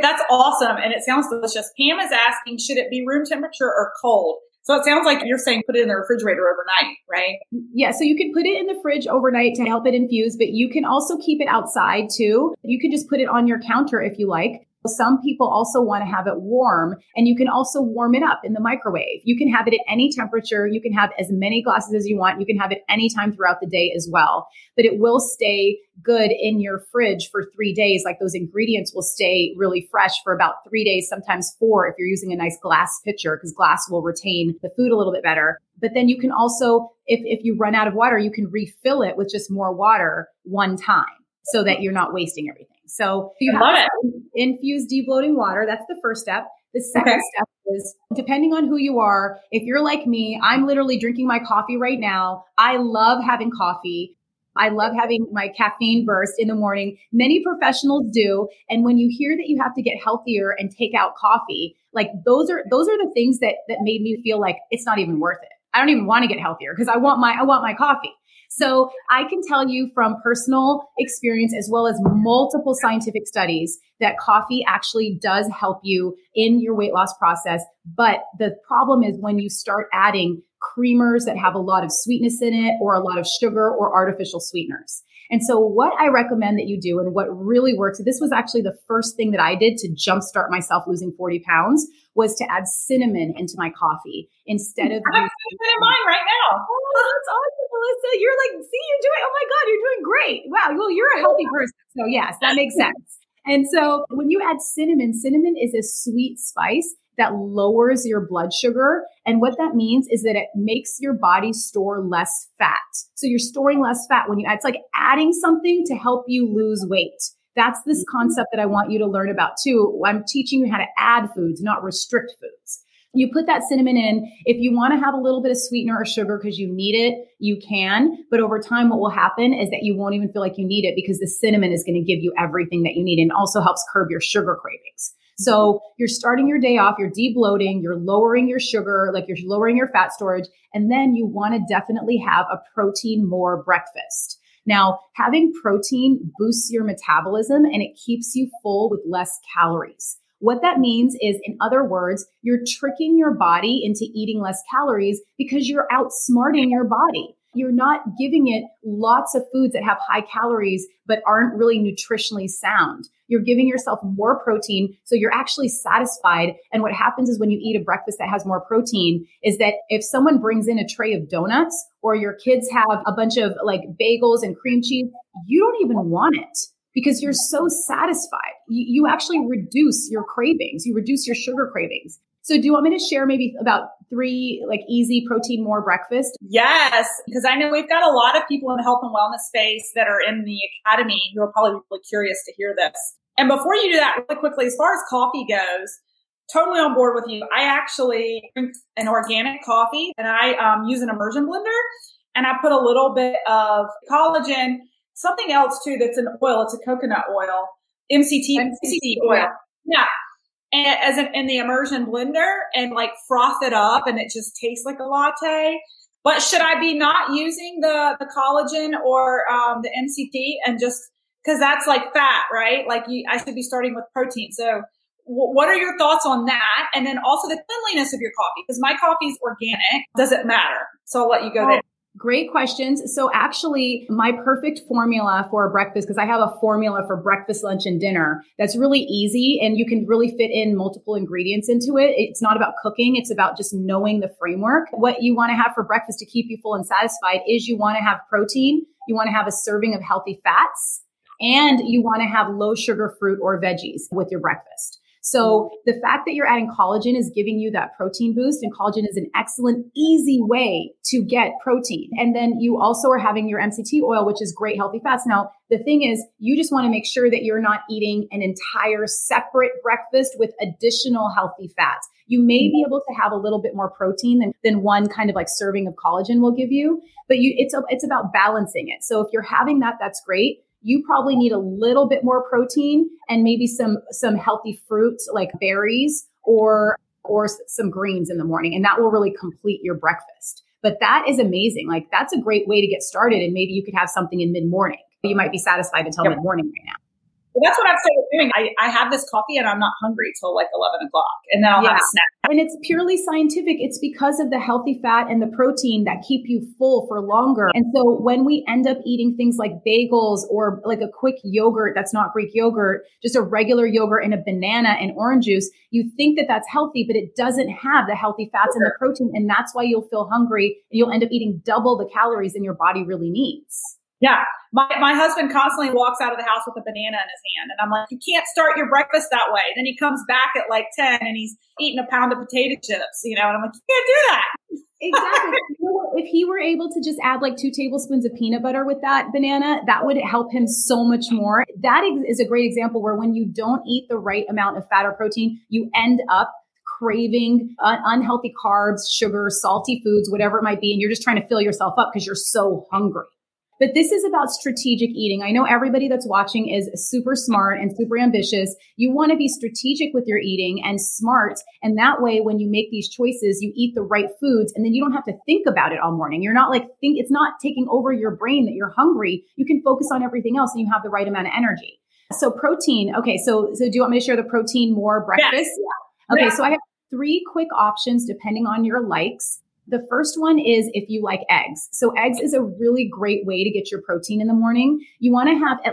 That's awesome. And it sounds delicious. Pam is asking, should it be room temperature or cold? So it sounds like you're saying put it in the refrigerator overnight, right? Yeah. So you can put it in the fridge overnight to help it infuse, but you can also keep it outside too. You can just put it on your counter if you like. Some people also want to have it warm, and you can also warm it up in the microwave. You can have it at any temperature. You can have as many glasses as you want. You can have it anytime throughout the day as well, but it will stay good in your fridge for 3 days. Like those ingredients will stay really fresh for about 3 days, sometimes 4 if you're using a nice glass pitcher, because glass will retain the food a little bit better. But then you can also, if you run out of water, you can refill it with just more water one time so that you're not wasting everything. So you have infused debloating water. That's the first step. The second step is, depending on who you are, if you're like me, I'm literally drinking my coffee right now. I love having coffee. I love having my caffeine burst in the morning. Many professionals do. And when you hear that you have to get healthier and take out coffee, like those are the things that made me feel like it's not even worth it. I don't even want to get healthier because I want my coffee. So I can tell you from personal experience, as well as multiple scientific studies, that coffee actually does help you in your weight loss process. But the problem is when you start adding creamers that have a lot of sweetness in it or a lot of sugar or artificial sweeteners. And so what I recommend that you do and what really works, this was actually the first thing that I did to jumpstart myself losing 40 pounds, was to add cinnamon into my coffee instead of... I'm cinnamon in mine right now. Oh, that's awesome, Melissa. You're like, see, you're doing, oh my God, you're doing great. Wow, well, you're a healthy person. So yes, that makes sense. And so when you add cinnamon is a sweet spice that lowers your blood sugar. And what that means is that it makes your body store less fat. So you're storing less fat when you add, it's like adding something to help you lose weight. That's this concept that I want you to learn about too. I'm teaching you how to add foods, not restrict foods. You put that cinnamon in. If you want to have a little bit of sweetener or sugar because you need it, you can. But over time, what will happen is that you won't even feel like you need it because the cinnamon is going to give you everything that you need and also helps curb your sugar cravings. So you're starting your day off, you're de-bloating, you're lowering your sugar, like you're lowering your fat storage. And then you want to definitely have a protein more breakfast. Now, having protein boosts your metabolism and it keeps you full with less calories. What that means is, in other words, you're tricking your body into eating less calories because you're outsmarting your body. You're not giving it lots of foods that have high calories but aren't really nutritionally sound. You're giving yourself more protein, so you're actually satisfied. And what happens is when you eat a breakfast that has more protein is that if someone brings in a tray of donuts or your kids have a bunch of like bagels and cream cheese, you don't even want it because you're so satisfied. You actually reduce your cravings. You reduce your sugar cravings. So do you want me to share maybe about 3 like easy protein more breakfast? Yes, because I know we've got a lot of people in the health and wellness space that are in the academy who are probably really curious to hear this. And before you do that, really quickly, as far as coffee goes, totally on board with you. I actually drink an organic coffee and I use an immersion blender and I put a little bit of collagen, something else too that's an oil. It's a coconut oil, MCT oil. Yeah. And as in the immersion blender and like froth it up and it just tastes like a latte. But should I be not using the collagen or the MCT and just because that's like fat, right? Like I should be starting with protein. So what are your thoughts on that? And then also the cleanliness of your coffee because my coffee is organic. Doesn't matter. So I'll let you go there. Great questions. So actually, my perfect formula for breakfast, because I have a formula for breakfast, lunch, and dinner that's really easy and you can really fit in multiple ingredients into it. It's not about cooking. It's about just knowing the framework. What you want to have for breakfast to keep you full and satisfied is you want to have protein. You want to have a serving of healthy fats and you want to have low sugar fruit or veggies with your breakfast. So the fact that you're adding collagen is giving you that protein boost, and collagen is an excellent, easy way to get protein. And then you also are having your MCT oil, which is great healthy fats. Now, the thing is, you just want to make sure that you're not eating an entire separate breakfast with additional healthy fats. You may be able to have a little bit more protein than one kind of like serving of collagen will give you, but it's about balancing it. So if you're having that, that's great. You probably need a little bit more protein and maybe some healthy fruits like berries or some greens in the morning. And that will really complete your breakfast. But that is amazing. Like that's a great way to get started. And maybe you could have something in mid-morning. You might be satisfied until mid-morning right now. Well, that's what I've started doing. I have this coffee and I'm not hungry till like 11 o'clock and then I'll have a snack. And it's purely scientific. It's because of the healthy fat and the protein that keep you full for longer. And so when we end up eating things like bagels or like a quick yogurt, that's not Greek yogurt, just a regular yogurt and a banana and orange juice, you think that that's healthy, but it doesn't have the healthy fats and the protein. And that's why you'll feel hungry and you'll end up eating double the calories than your body really needs. Yeah. My husband constantly walks out of the house with a banana in his hand. And I'm like, you can't start your breakfast that way. Then he comes back at like 10 and he's eating a pound of potato chips, you know, and I'm like, you can't do that. Exactly. If he were able to just add like 2 tablespoons of peanut butter with that banana, that would help him so much more. That is a great example where when you don't eat the right amount of fat or protein, you end up craving unhealthy carbs, sugar, salty foods, whatever it might be. And you're just trying to fill yourself up because you're so hungry. But this is about strategic eating. I know everybody that's watching is super smart and super ambitious. You want to be strategic with your eating and smart. And that way, when you make these choices, you eat the right foods and then you don't have to think about it all morning. You're not like, it's not taking over your brain that you're hungry. You can focus on everything else and you have the right amount of energy. So protein. Okay. So do you want me to share the protein more breakfast? Yeah. Okay. Yeah. So I have 3 quick options depending on your likes. The first one is if you like eggs. So eggs is a really great way to get your protein in the morning. You want to have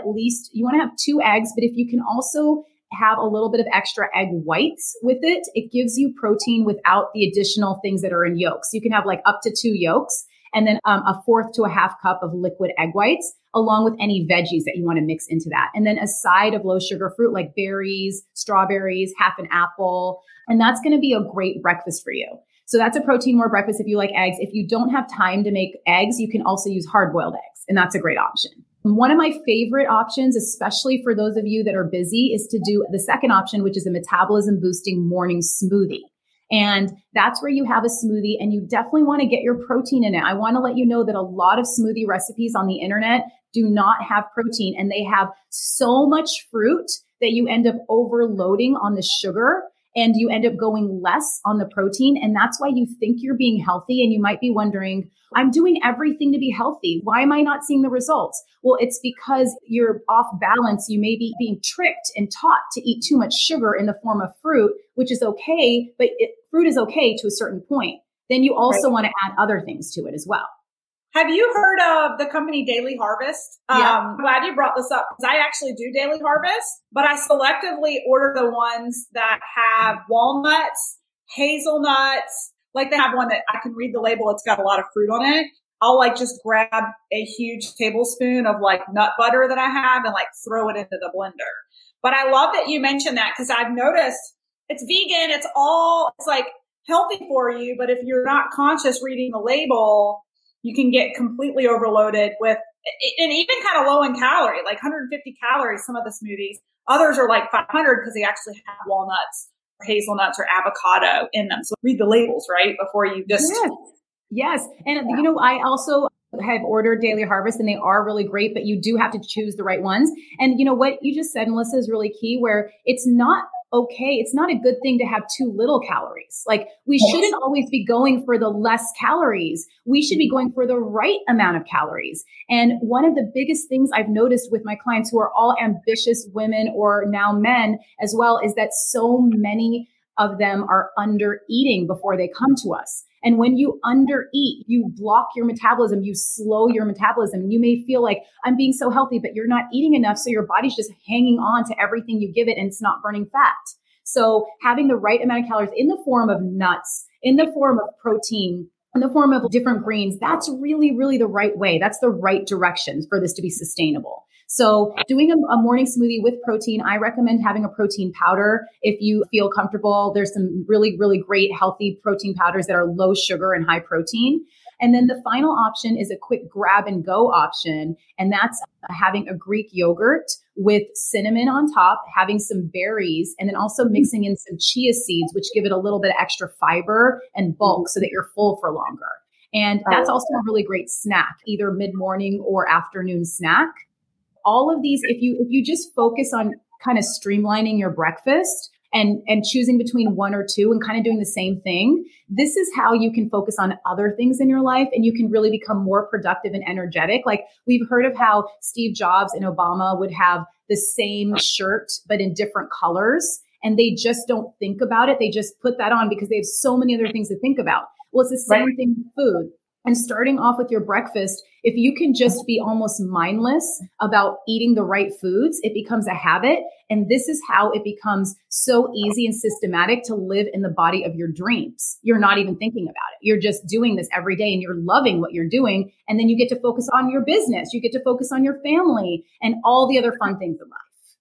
2 eggs, but if you can also have a little bit of extra egg whites with it, it gives you protein without the additional things that are in yolks. You can have like up to 2 yolks and then a 1/4 to a 1/2 cup of liquid egg whites, along with any veggies that you want to mix into that. And then a side of low sugar fruit like berries, strawberries, 1/2 an apple. And that's going to be a great breakfast for you. So that's a protein more breakfast if you like eggs. If you don't have time to make eggs, you can also use hard-boiled eggs, and that's a great option. One of my favorite options, especially for those of you that are busy, is to do the second option, which is a metabolism boosting morning smoothie. And that's where you have a smoothie, and you definitely want to get your protein in it. I want to let you know that a lot of smoothie recipes on the internet do not have protein, and they have so much fruit that you end up overloading on the sugar, and you end up going less on the protein. And that's why you think you're being healthy. And you might be wondering, I'm doing everything to be healthy. Why am I not seeing the results? Well, it's because you're off balance. You may be being tricked and taught to eat too much sugar in the form of fruit, which is okay, but fruit is okay to a certain point. Then you also want to add other things to it as well. Have you heard of the company Daily Harvest? Yeah. I'm glad you brought this up, because I actually do Daily Harvest, but I selectively order the ones that have walnuts, hazelnuts. Like, they have one that I can read the label. It's got a lot of fruit on it. I'll like just grab a huge tablespoon of like nut butter that I have and like throw it into the blender. But I love that you mentioned that, because I've noticed it's vegan. It's like healthy for you, but if you're not conscious reading the label, you can get completely overloaded with, and even kind of low in calorie, like 150 calories, some of the smoothies. Others are like 500 because they actually have walnuts or hazelnuts or avocado in them. So read the labels, right? Before you just... Yes. And you know, I also have ordered Daily Harvest, and they are really great, but you do have to choose the right ones. And you know what you just said, Melissa, is really key, where it's not okay. It's not a good thing to have too little calories. Like, we shouldn't always be going for the less calories. We should be going for the right amount of calories. And one of the biggest things I've noticed with my clients who are all ambitious women, or now men as well, is that so many of them are under eating before they come to us. And when you under eat, you block your metabolism, you slow your metabolism. You may feel like, I'm being so healthy, but you're not eating enough. So your body's just hanging on to everything you give it, and it's not burning fat. So having the right amount of calories in the form of nuts, in the form of protein, in the form of different greens, that's really, really the right way. That's the right direction for this to be sustainable. So doing a morning smoothie with protein, I recommend having a protein powder if you feel comfortable. There's some really, really great healthy protein powders that are low sugar and high protein. And then the final option is a quick grab and go option. And that's having a Greek yogurt with cinnamon on top, having some berries, and then also mixing in some chia seeds, which give it a little bit of extra fiber and bulk so that you're full for longer. And that's also a really great snack, either mid-morning or afternoon snack. All of these, if you just focus on kind of streamlining your breakfast and choosing between one or two and kind of doing the same thing, this is how you can focus on other things in your life, and you can really become more productive and energetic. Like, we've heard of how Steve Jobs and Obama would have the same shirt, but in different colors, and they just don't think about it. They just put that on because they have so many other things to think about. Well, it's the same thing with food. And starting off with your breakfast, if you can just be almost mindless about eating the right foods, it becomes a habit. And this is how it becomes so easy and systematic to live in the body of your dreams. You're not even thinking about it. You're just doing this every day, and you're loving what you're doing. And then you get to focus on your business. You get to focus on your family and all the other fun things in life.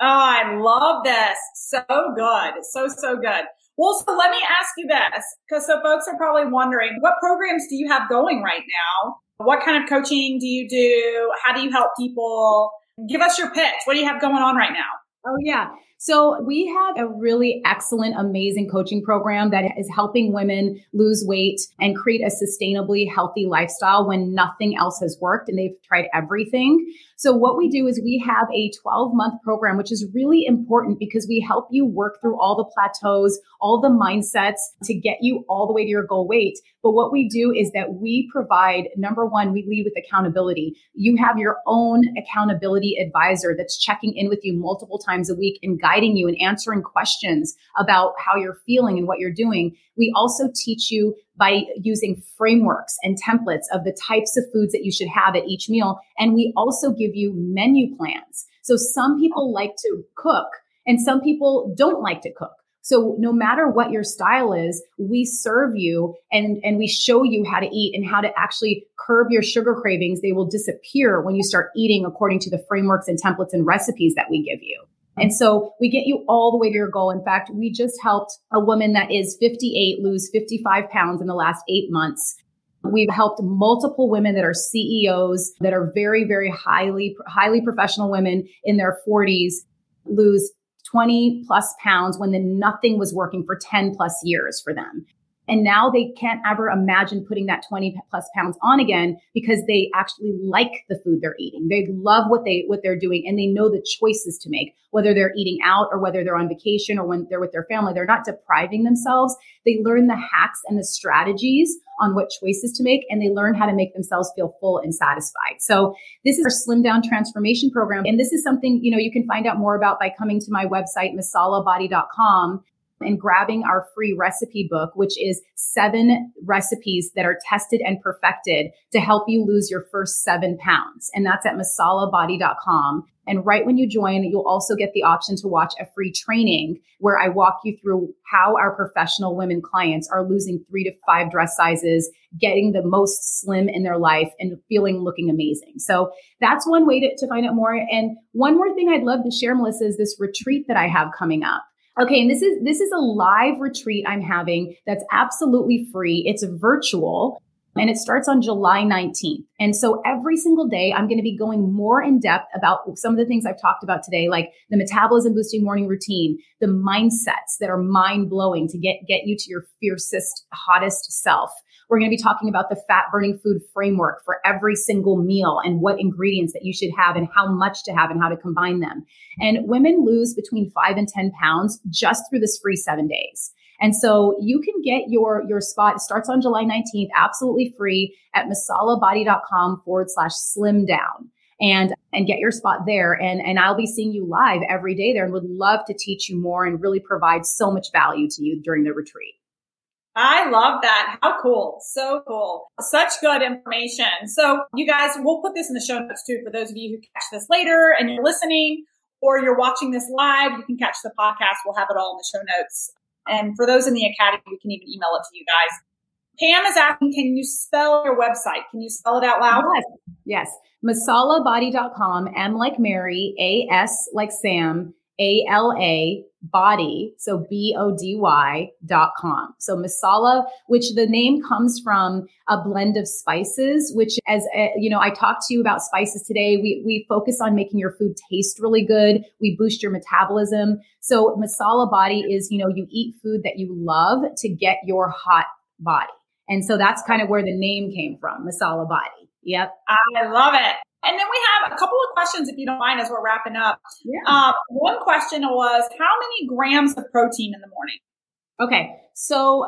Oh, I love this. So good. So good. Well, so let me ask you this, because so folks are probably wondering, what programs do you have going right now? What kind of coaching do you do? How do you help people? Give us your pitch. What do you have going on right now? Oh, yeah. So we have a really excellent, amazing coaching program that is helping women lose weight and create a sustainably healthy lifestyle when nothing else has worked and they've tried everything. So what we do is we have a 12-month program, which is really important because we help you work through all the plateaus, all the mindsets to get you all the way to your goal weight. But what we do is that we provide, number one, we lead with accountability. You have your own accountability advisor that's checking in with you multiple times a week and guiding you and answering questions about how you're feeling and what you're doing. We also teach you by using frameworks and templates of the types of foods that you should have at each meal. And we also give you menu plans. So some people like to cook and some people don't like to cook. So no matter what your style is, we serve you and we show you how to eat and how to actually curb your sugar cravings. They will disappear when you start eating according to the frameworks and templates and recipes that we give you. And so we get you all the way to your goal. In fact, we just helped a woman that is 58 lose 55 pounds in the last 8 months. We've helped multiple women that are CEOs, that are very, very highly professional women in their 40s lose 20 plus pounds when then nothing was working for 10 plus years for them. And now they can't ever imagine putting that 20 plus pounds on again because they actually like the food they're eating. They love what they're doing, and they know the choices to make, whether they're eating out or whether they're on vacation or when they're with their family. They're not depriving themselves. They learn the hacks and the strategies on what choices to make, and they learn how to make themselves feel full and satisfied. So this is our Slim Down Transformation Program. And this is something, you can find out more about by coming to my website, MasalaBody.com. and grabbing our free recipe book, which is 7 recipes that are tested and perfected to help you lose your first 7 pounds. And that's at MasalaBody.com. And right when you join, you'll also get the option to watch a free training where I walk you through how our professional women clients are losing 3 to 5 dress sizes, getting the most slim in their life, and looking amazing. So that's one way to find out more. And one more thing I'd love to share, Melissa, is this retreat that I have coming up. Okay, and this is a live retreat I'm having that's absolutely free. It's virtual, and it starts on July 19th. And so every single day, I'm going to be going more in depth about some of the things I've talked about today, like the metabolism boosting morning routine, the mindsets that are mind blowing to get you to your fiercest, hottest self. We're going to be talking about the fat burning food framework for every single meal and what ingredients that you should have and how much to have and how to combine them. And women lose between 5 and 10 pounds just through this free 7 days. And so you can get your spot. It starts on July 19th, absolutely free at masalabody.com/slim down. And get your spot there. And I'll be seeing you live every day there and would love to teach you more and really provide so much value to you during the retreat. I love that. How cool. So cool. Such good information. So you guys, we'll put this in the show notes too, for those of you who catch this later and you're listening or you're watching this live, you can catch the podcast. We'll have it all in the show notes. And for those in the academy, we can even email it to you guys. Pam is asking, can you spell your website? Can you spell it out loud? Yes. MasalaBody.com, M like Mary, A-S like Sam, A-L-A body. So BODY.com. So masala, which the name comes from a blend of spices, which I talked to you about spices today. We focus on making your food taste really good. We boost your metabolism. So masala body is, you eat food that you love to get your hot body. And so that's kind of where the name came from, masala body. Yep. I love it. And then we have a couple of questions, if you don't mind, as we're wrapping up. Yeah. One question was, how many grams of protein in the morning? Okay. So,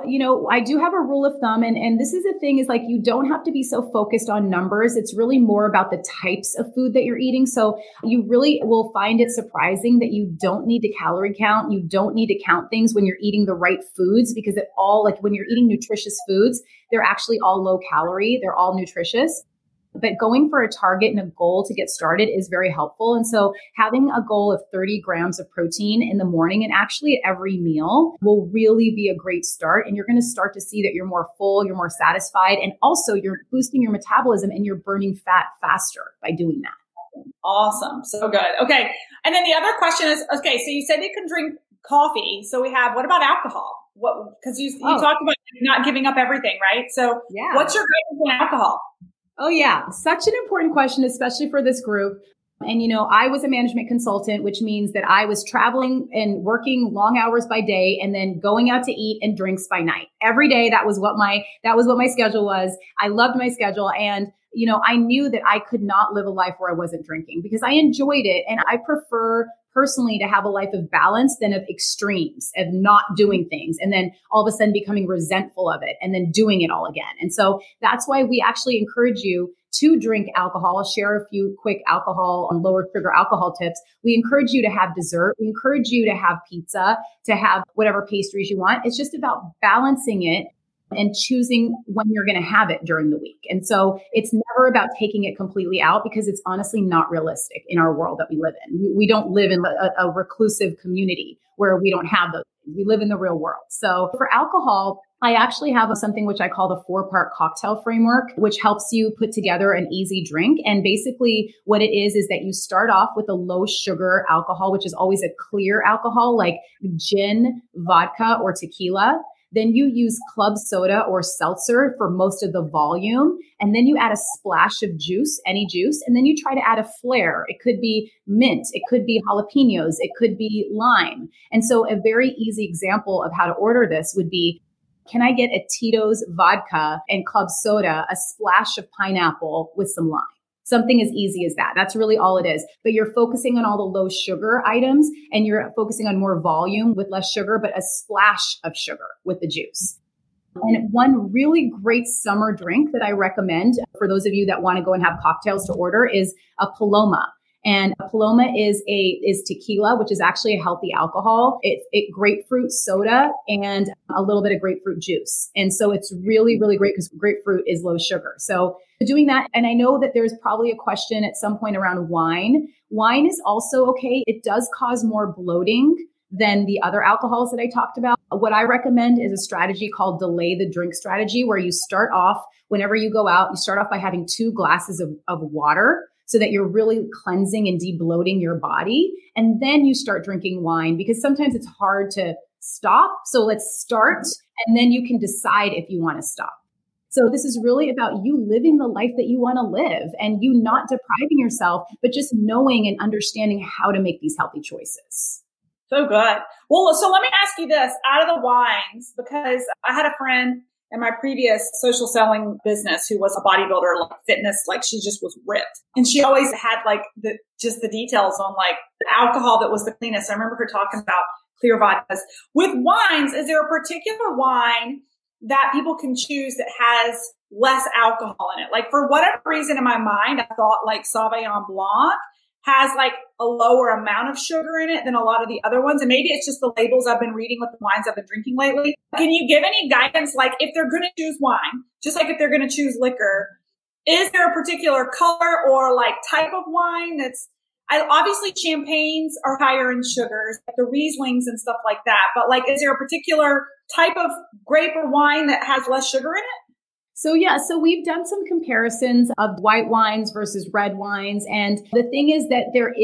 I do have a rule of thumb, and this is the thing, is like, you don't have to be so focused on numbers. It's really more about the types of food that you're eating. So you really will find it surprising that you don't need to calorie count. You don't need to count things when you're eating the right foods, because it all, like when you're eating nutritious foods, they're actually all low calorie. They're all nutritious. But going for a target and a goal to get started is very helpful. And so having a goal of 30 grams of protein in the morning and actually at every meal will really be a great start. And you're going to start to see that you're more full, you're more satisfied, and also you're boosting your metabolism and you're burning fat faster by doing that. Awesome. So good. Okay. And then the other question is, okay, so you said you can drink coffee. So we have, what about alcohol? Because you talked about not giving up everything, right? So yeah. What's your guidance on alcohol? Oh, yeah. Such an important question, especially for this group. And, I was a management consultant, which means that I was traveling and working long hours by day and then going out to eat and drinks by night. Every day, that was what my schedule was. I loved my schedule. And, I knew that I could not live a life where I wasn't drinking because I enjoyed it. And I prefer personally to have a life of balance than of extremes, of not doing things and then all of a sudden becoming resentful of it and then doing it all again. And so that's why we actually encourage you to drink alcohol. I'll share a few quick alcohol and lower sugar alcohol tips. We encourage you to have dessert. We encourage you to have pizza, to have whatever pastries you want. It's just about balancing it and choosing when you're going to have it during the week. And so it's never about taking it completely out because it's honestly not realistic in our world that we live in. We don't live in a reclusive community where we don't have those. We live in the real world. So for alcohol, I actually have something which I call the 4-part cocktail framework, which helps you put together an easy drink. And basically what it is that you start off with a low sugar alcohol, which is always a clear alcohol like gin, vodka, or tequila. Then you use club soda or seltzer for most of the volume. And then you add a splash of juice, any juice. And then you try to add a flair. It could be mint. It could be jalapenos. It could be lime. And so a very easy example of how to order this would be, can I get a Tito's vodka and club soda, a splash of pineapple with some lime? Something as easy as that. That's really all it is. But you're focusing on all the low sugar items and you're focusing on more volume with less sugar, but a splash of sugar with the juice. And one really great summer drink that I recommend for those of you that want to go and have cocktails to order is a Paloma. And a Paloma is tequila, which is actually a healthy alcohol. It's grapefruit soda and a little bit of grapefruit juice. And so it's really, really great because grapefruit is low sugar. So doing that, and I know that there's probably a question at some point around wine. Wine is also okay. It does cause more bloating than the other alcohols that I talked about. What I recommend is a strategy called delay the drink strategy, where you start off, whenever you go out, you start off by having 2 glasses of water, so that you're really cleansing and de-bloating your body. And then you start drinking wine because sometimes it's hard to stop. So let's start and then you can decide if you want to stop. So this is really about you living the life that you want to live and you not depriving yourself, but just knowing and understanding how to make these healthy choices. So good. Well, so let me ask you this, out of the wines, because I had a friend in my previous social selling business who was a bodybuilder, like fitness, like she just was ripped. And she always had like the details on like the alcohol that was the cleanest. I remember her talking about clear vodkas. With wines, is there a particular wine that people can choose that has less alcohol in it? Like for whatever reason in my mind, I thought like Sauvignon Blanc has like a lower amount of sugar in it than a lot of the other ones. And maybe it's just the labels I've been reading with the wines I've been drinking lately. Can you give any guidance? Like if they're going to choose wine, just like if they're going to choose liquor, is there a particular color or like type of wine that's obviously champagnes are higher in sugars, like the Rieslings and stuff like that. But like, is there a particular type of grape or wine that has less sugar in it? So we've done some comparisons of white wines versus red wines. And the thing is that there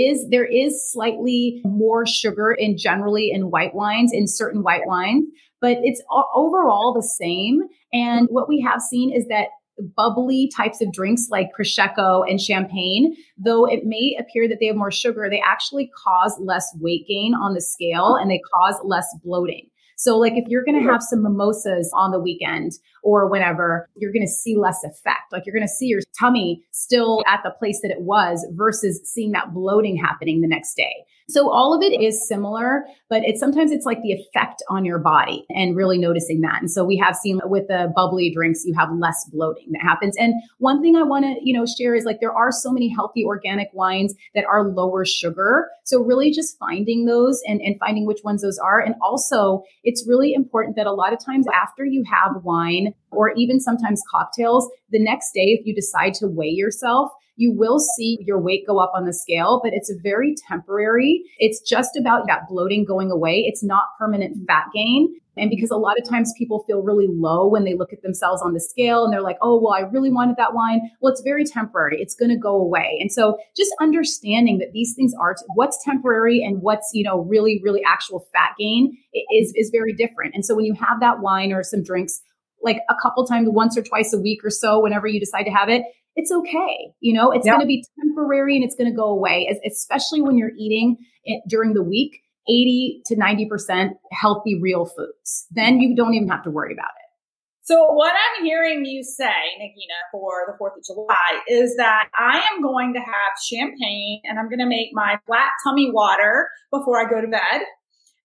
is slightly more sugar in generally in white wines, in certain white wines, but it's overall the same. And what we have seen is that bubbly types of drinks like Prosecco and champagne, though it may appear that they have more sugar, they actually cause less weight gain on the scale and they cause less bloating. So like if you're going to have some mimosas on the weekend or whenever, you're going to see less effect. Like you're going to see your tummy still at the place that it was versus seeing that bloating happening the next day. So all of it is similar, but sometimes it's like the effect on your body and really noticing that. And so we have seen with the bubbly drinks, you have less bloating that happens. And one thing I want to, share is like there are so many healthy organic wines that are lower sugar. So really just finding those and finding which ones those are. And also it's really important that a lot of times after you have wine or even sometimes cocktails, the next day, if you decide to weigh yourself, you will see your weight go up on the scale, but it's very temporary. It's just about that bloating going away. It's not permanent fat gain. And because a lot of times people feel really low when they look at themselves on the scale and they're like, oh, well, I really wanted that wine. Well, it's very temporary. It's going to go away. And so just understanding that these things are what's temporary and what's, really, really actual fat gain is very different. And so when you have that wine or some drinks, like a couple times, once or twice a week or so, whenever you decide to have it, it's okay. It's going to be temporary and it's going to go away, especially when you're eating it during the week, 80 to 90% healthy, real foods. Then you don't even have to worry about it. So what I'm hearing you say, Nagina, for the 4th of July is that I am going to have champagne and I'm going to make my flat tummy water before I go to bed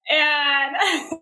and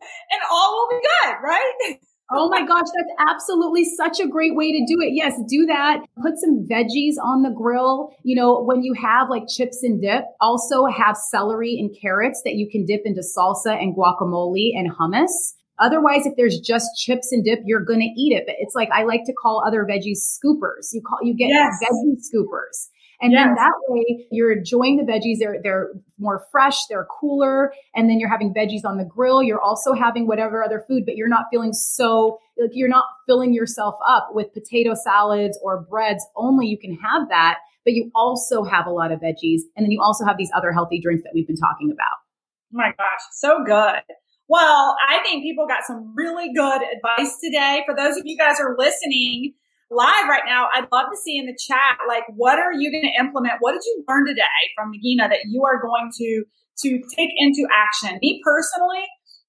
all will be good, right? Oh my gosh, that's absolutely such a great way to do it. Yes, do that. Put some veggies on the grill. When you have like chips and dip, also have celery and carrots that you can dip into salsa and guacamole and hummus. Otherwise, if there's just chips and dip, you're going to eat it. But it's like, I like to call other veggies scoopers. You get veggie scoopers. And then that way you're enjoying the veggies. They're more fresh, they're cooler. And then you're having veggies on the grill. You're also having whatever other food, but you're not feeling so like you're not filling yourself up with potato salads or breads. Only you can have that, but you also have a lot of veggies. And then you also have these other healthy drinks that we've been talking about. Oh my gosh. So good. Well, I think people got some really good advice today. For those of you guys who are listening live right now, I'd love to see in the chat, like, what are you going to implement? What did you learn today from Nagina that you are going to take into action? Me personally,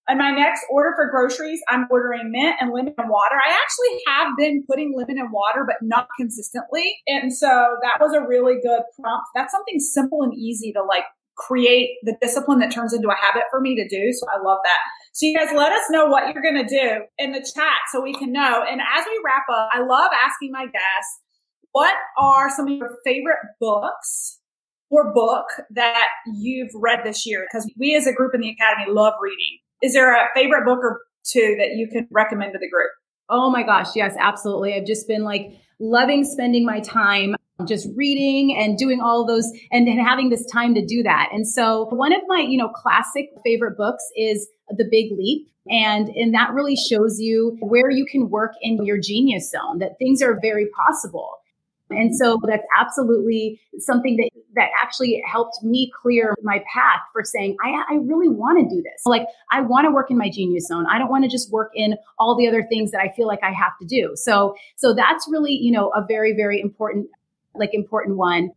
in my next order for groceries, I'm ordering mint and lemon and water. I actually have been putting lemon and water, but not consistently. And so that was a really good prompt. That's something simple and easy to like create the discipline that turns into a habit for me to do. So I love that. So you guys let us know what you're going to do in the chat so we can know. And as we wrap up, I love asking my guests, what are some of your favorite books or book that you've read this year? Because we as a group in the Academy love reading. Is there a favorite book or two that you can recommend to the group? Oh my gosh. Yes, absolutely. I've just been like loving spending my time just reading and doing all those and having this time to do that. And so one of my, classic favorite books is The Big Leap. And that really shows you where you can work in your genius zone, that things are very possible. And so that's absolutely something that actually helped me clear my path for saying, I really want to do this. Like, I want to work in my genius zone. I don't want to just work in all the other things that I feel like I have to do. So that's really, a very, very important one.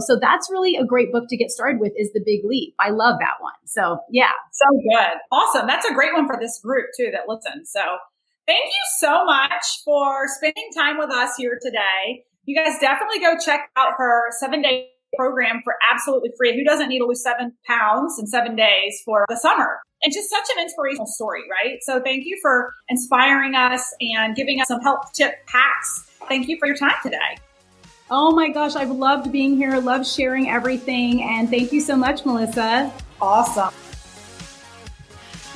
So that's really a great book to get started with is The Big Leap. I love that one. So yeah. So good. Awesome. That's a great one for this group too that listens. So thank you so much for spending time with us here today. You guys definitely go check out her 7-day program for absolutely free. Who doesn't need to lose 7 pounds in 7 days for the summer? And just such an inspirational story, right? So thank you for inspiring us and giving us some help, tip, hacks. Thank you for your time today. Oh my gosh, I've loved being here, loved sharing everything. And thank you so much, Melissa. Awesome.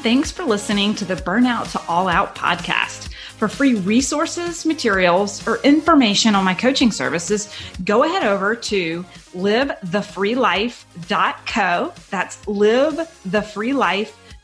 Thanks for listening to the Burnout to All Out podcast. For free resources, materials, or information on my coaching services, go ahead over to livethefreelife.co. That's livethefreelife.co.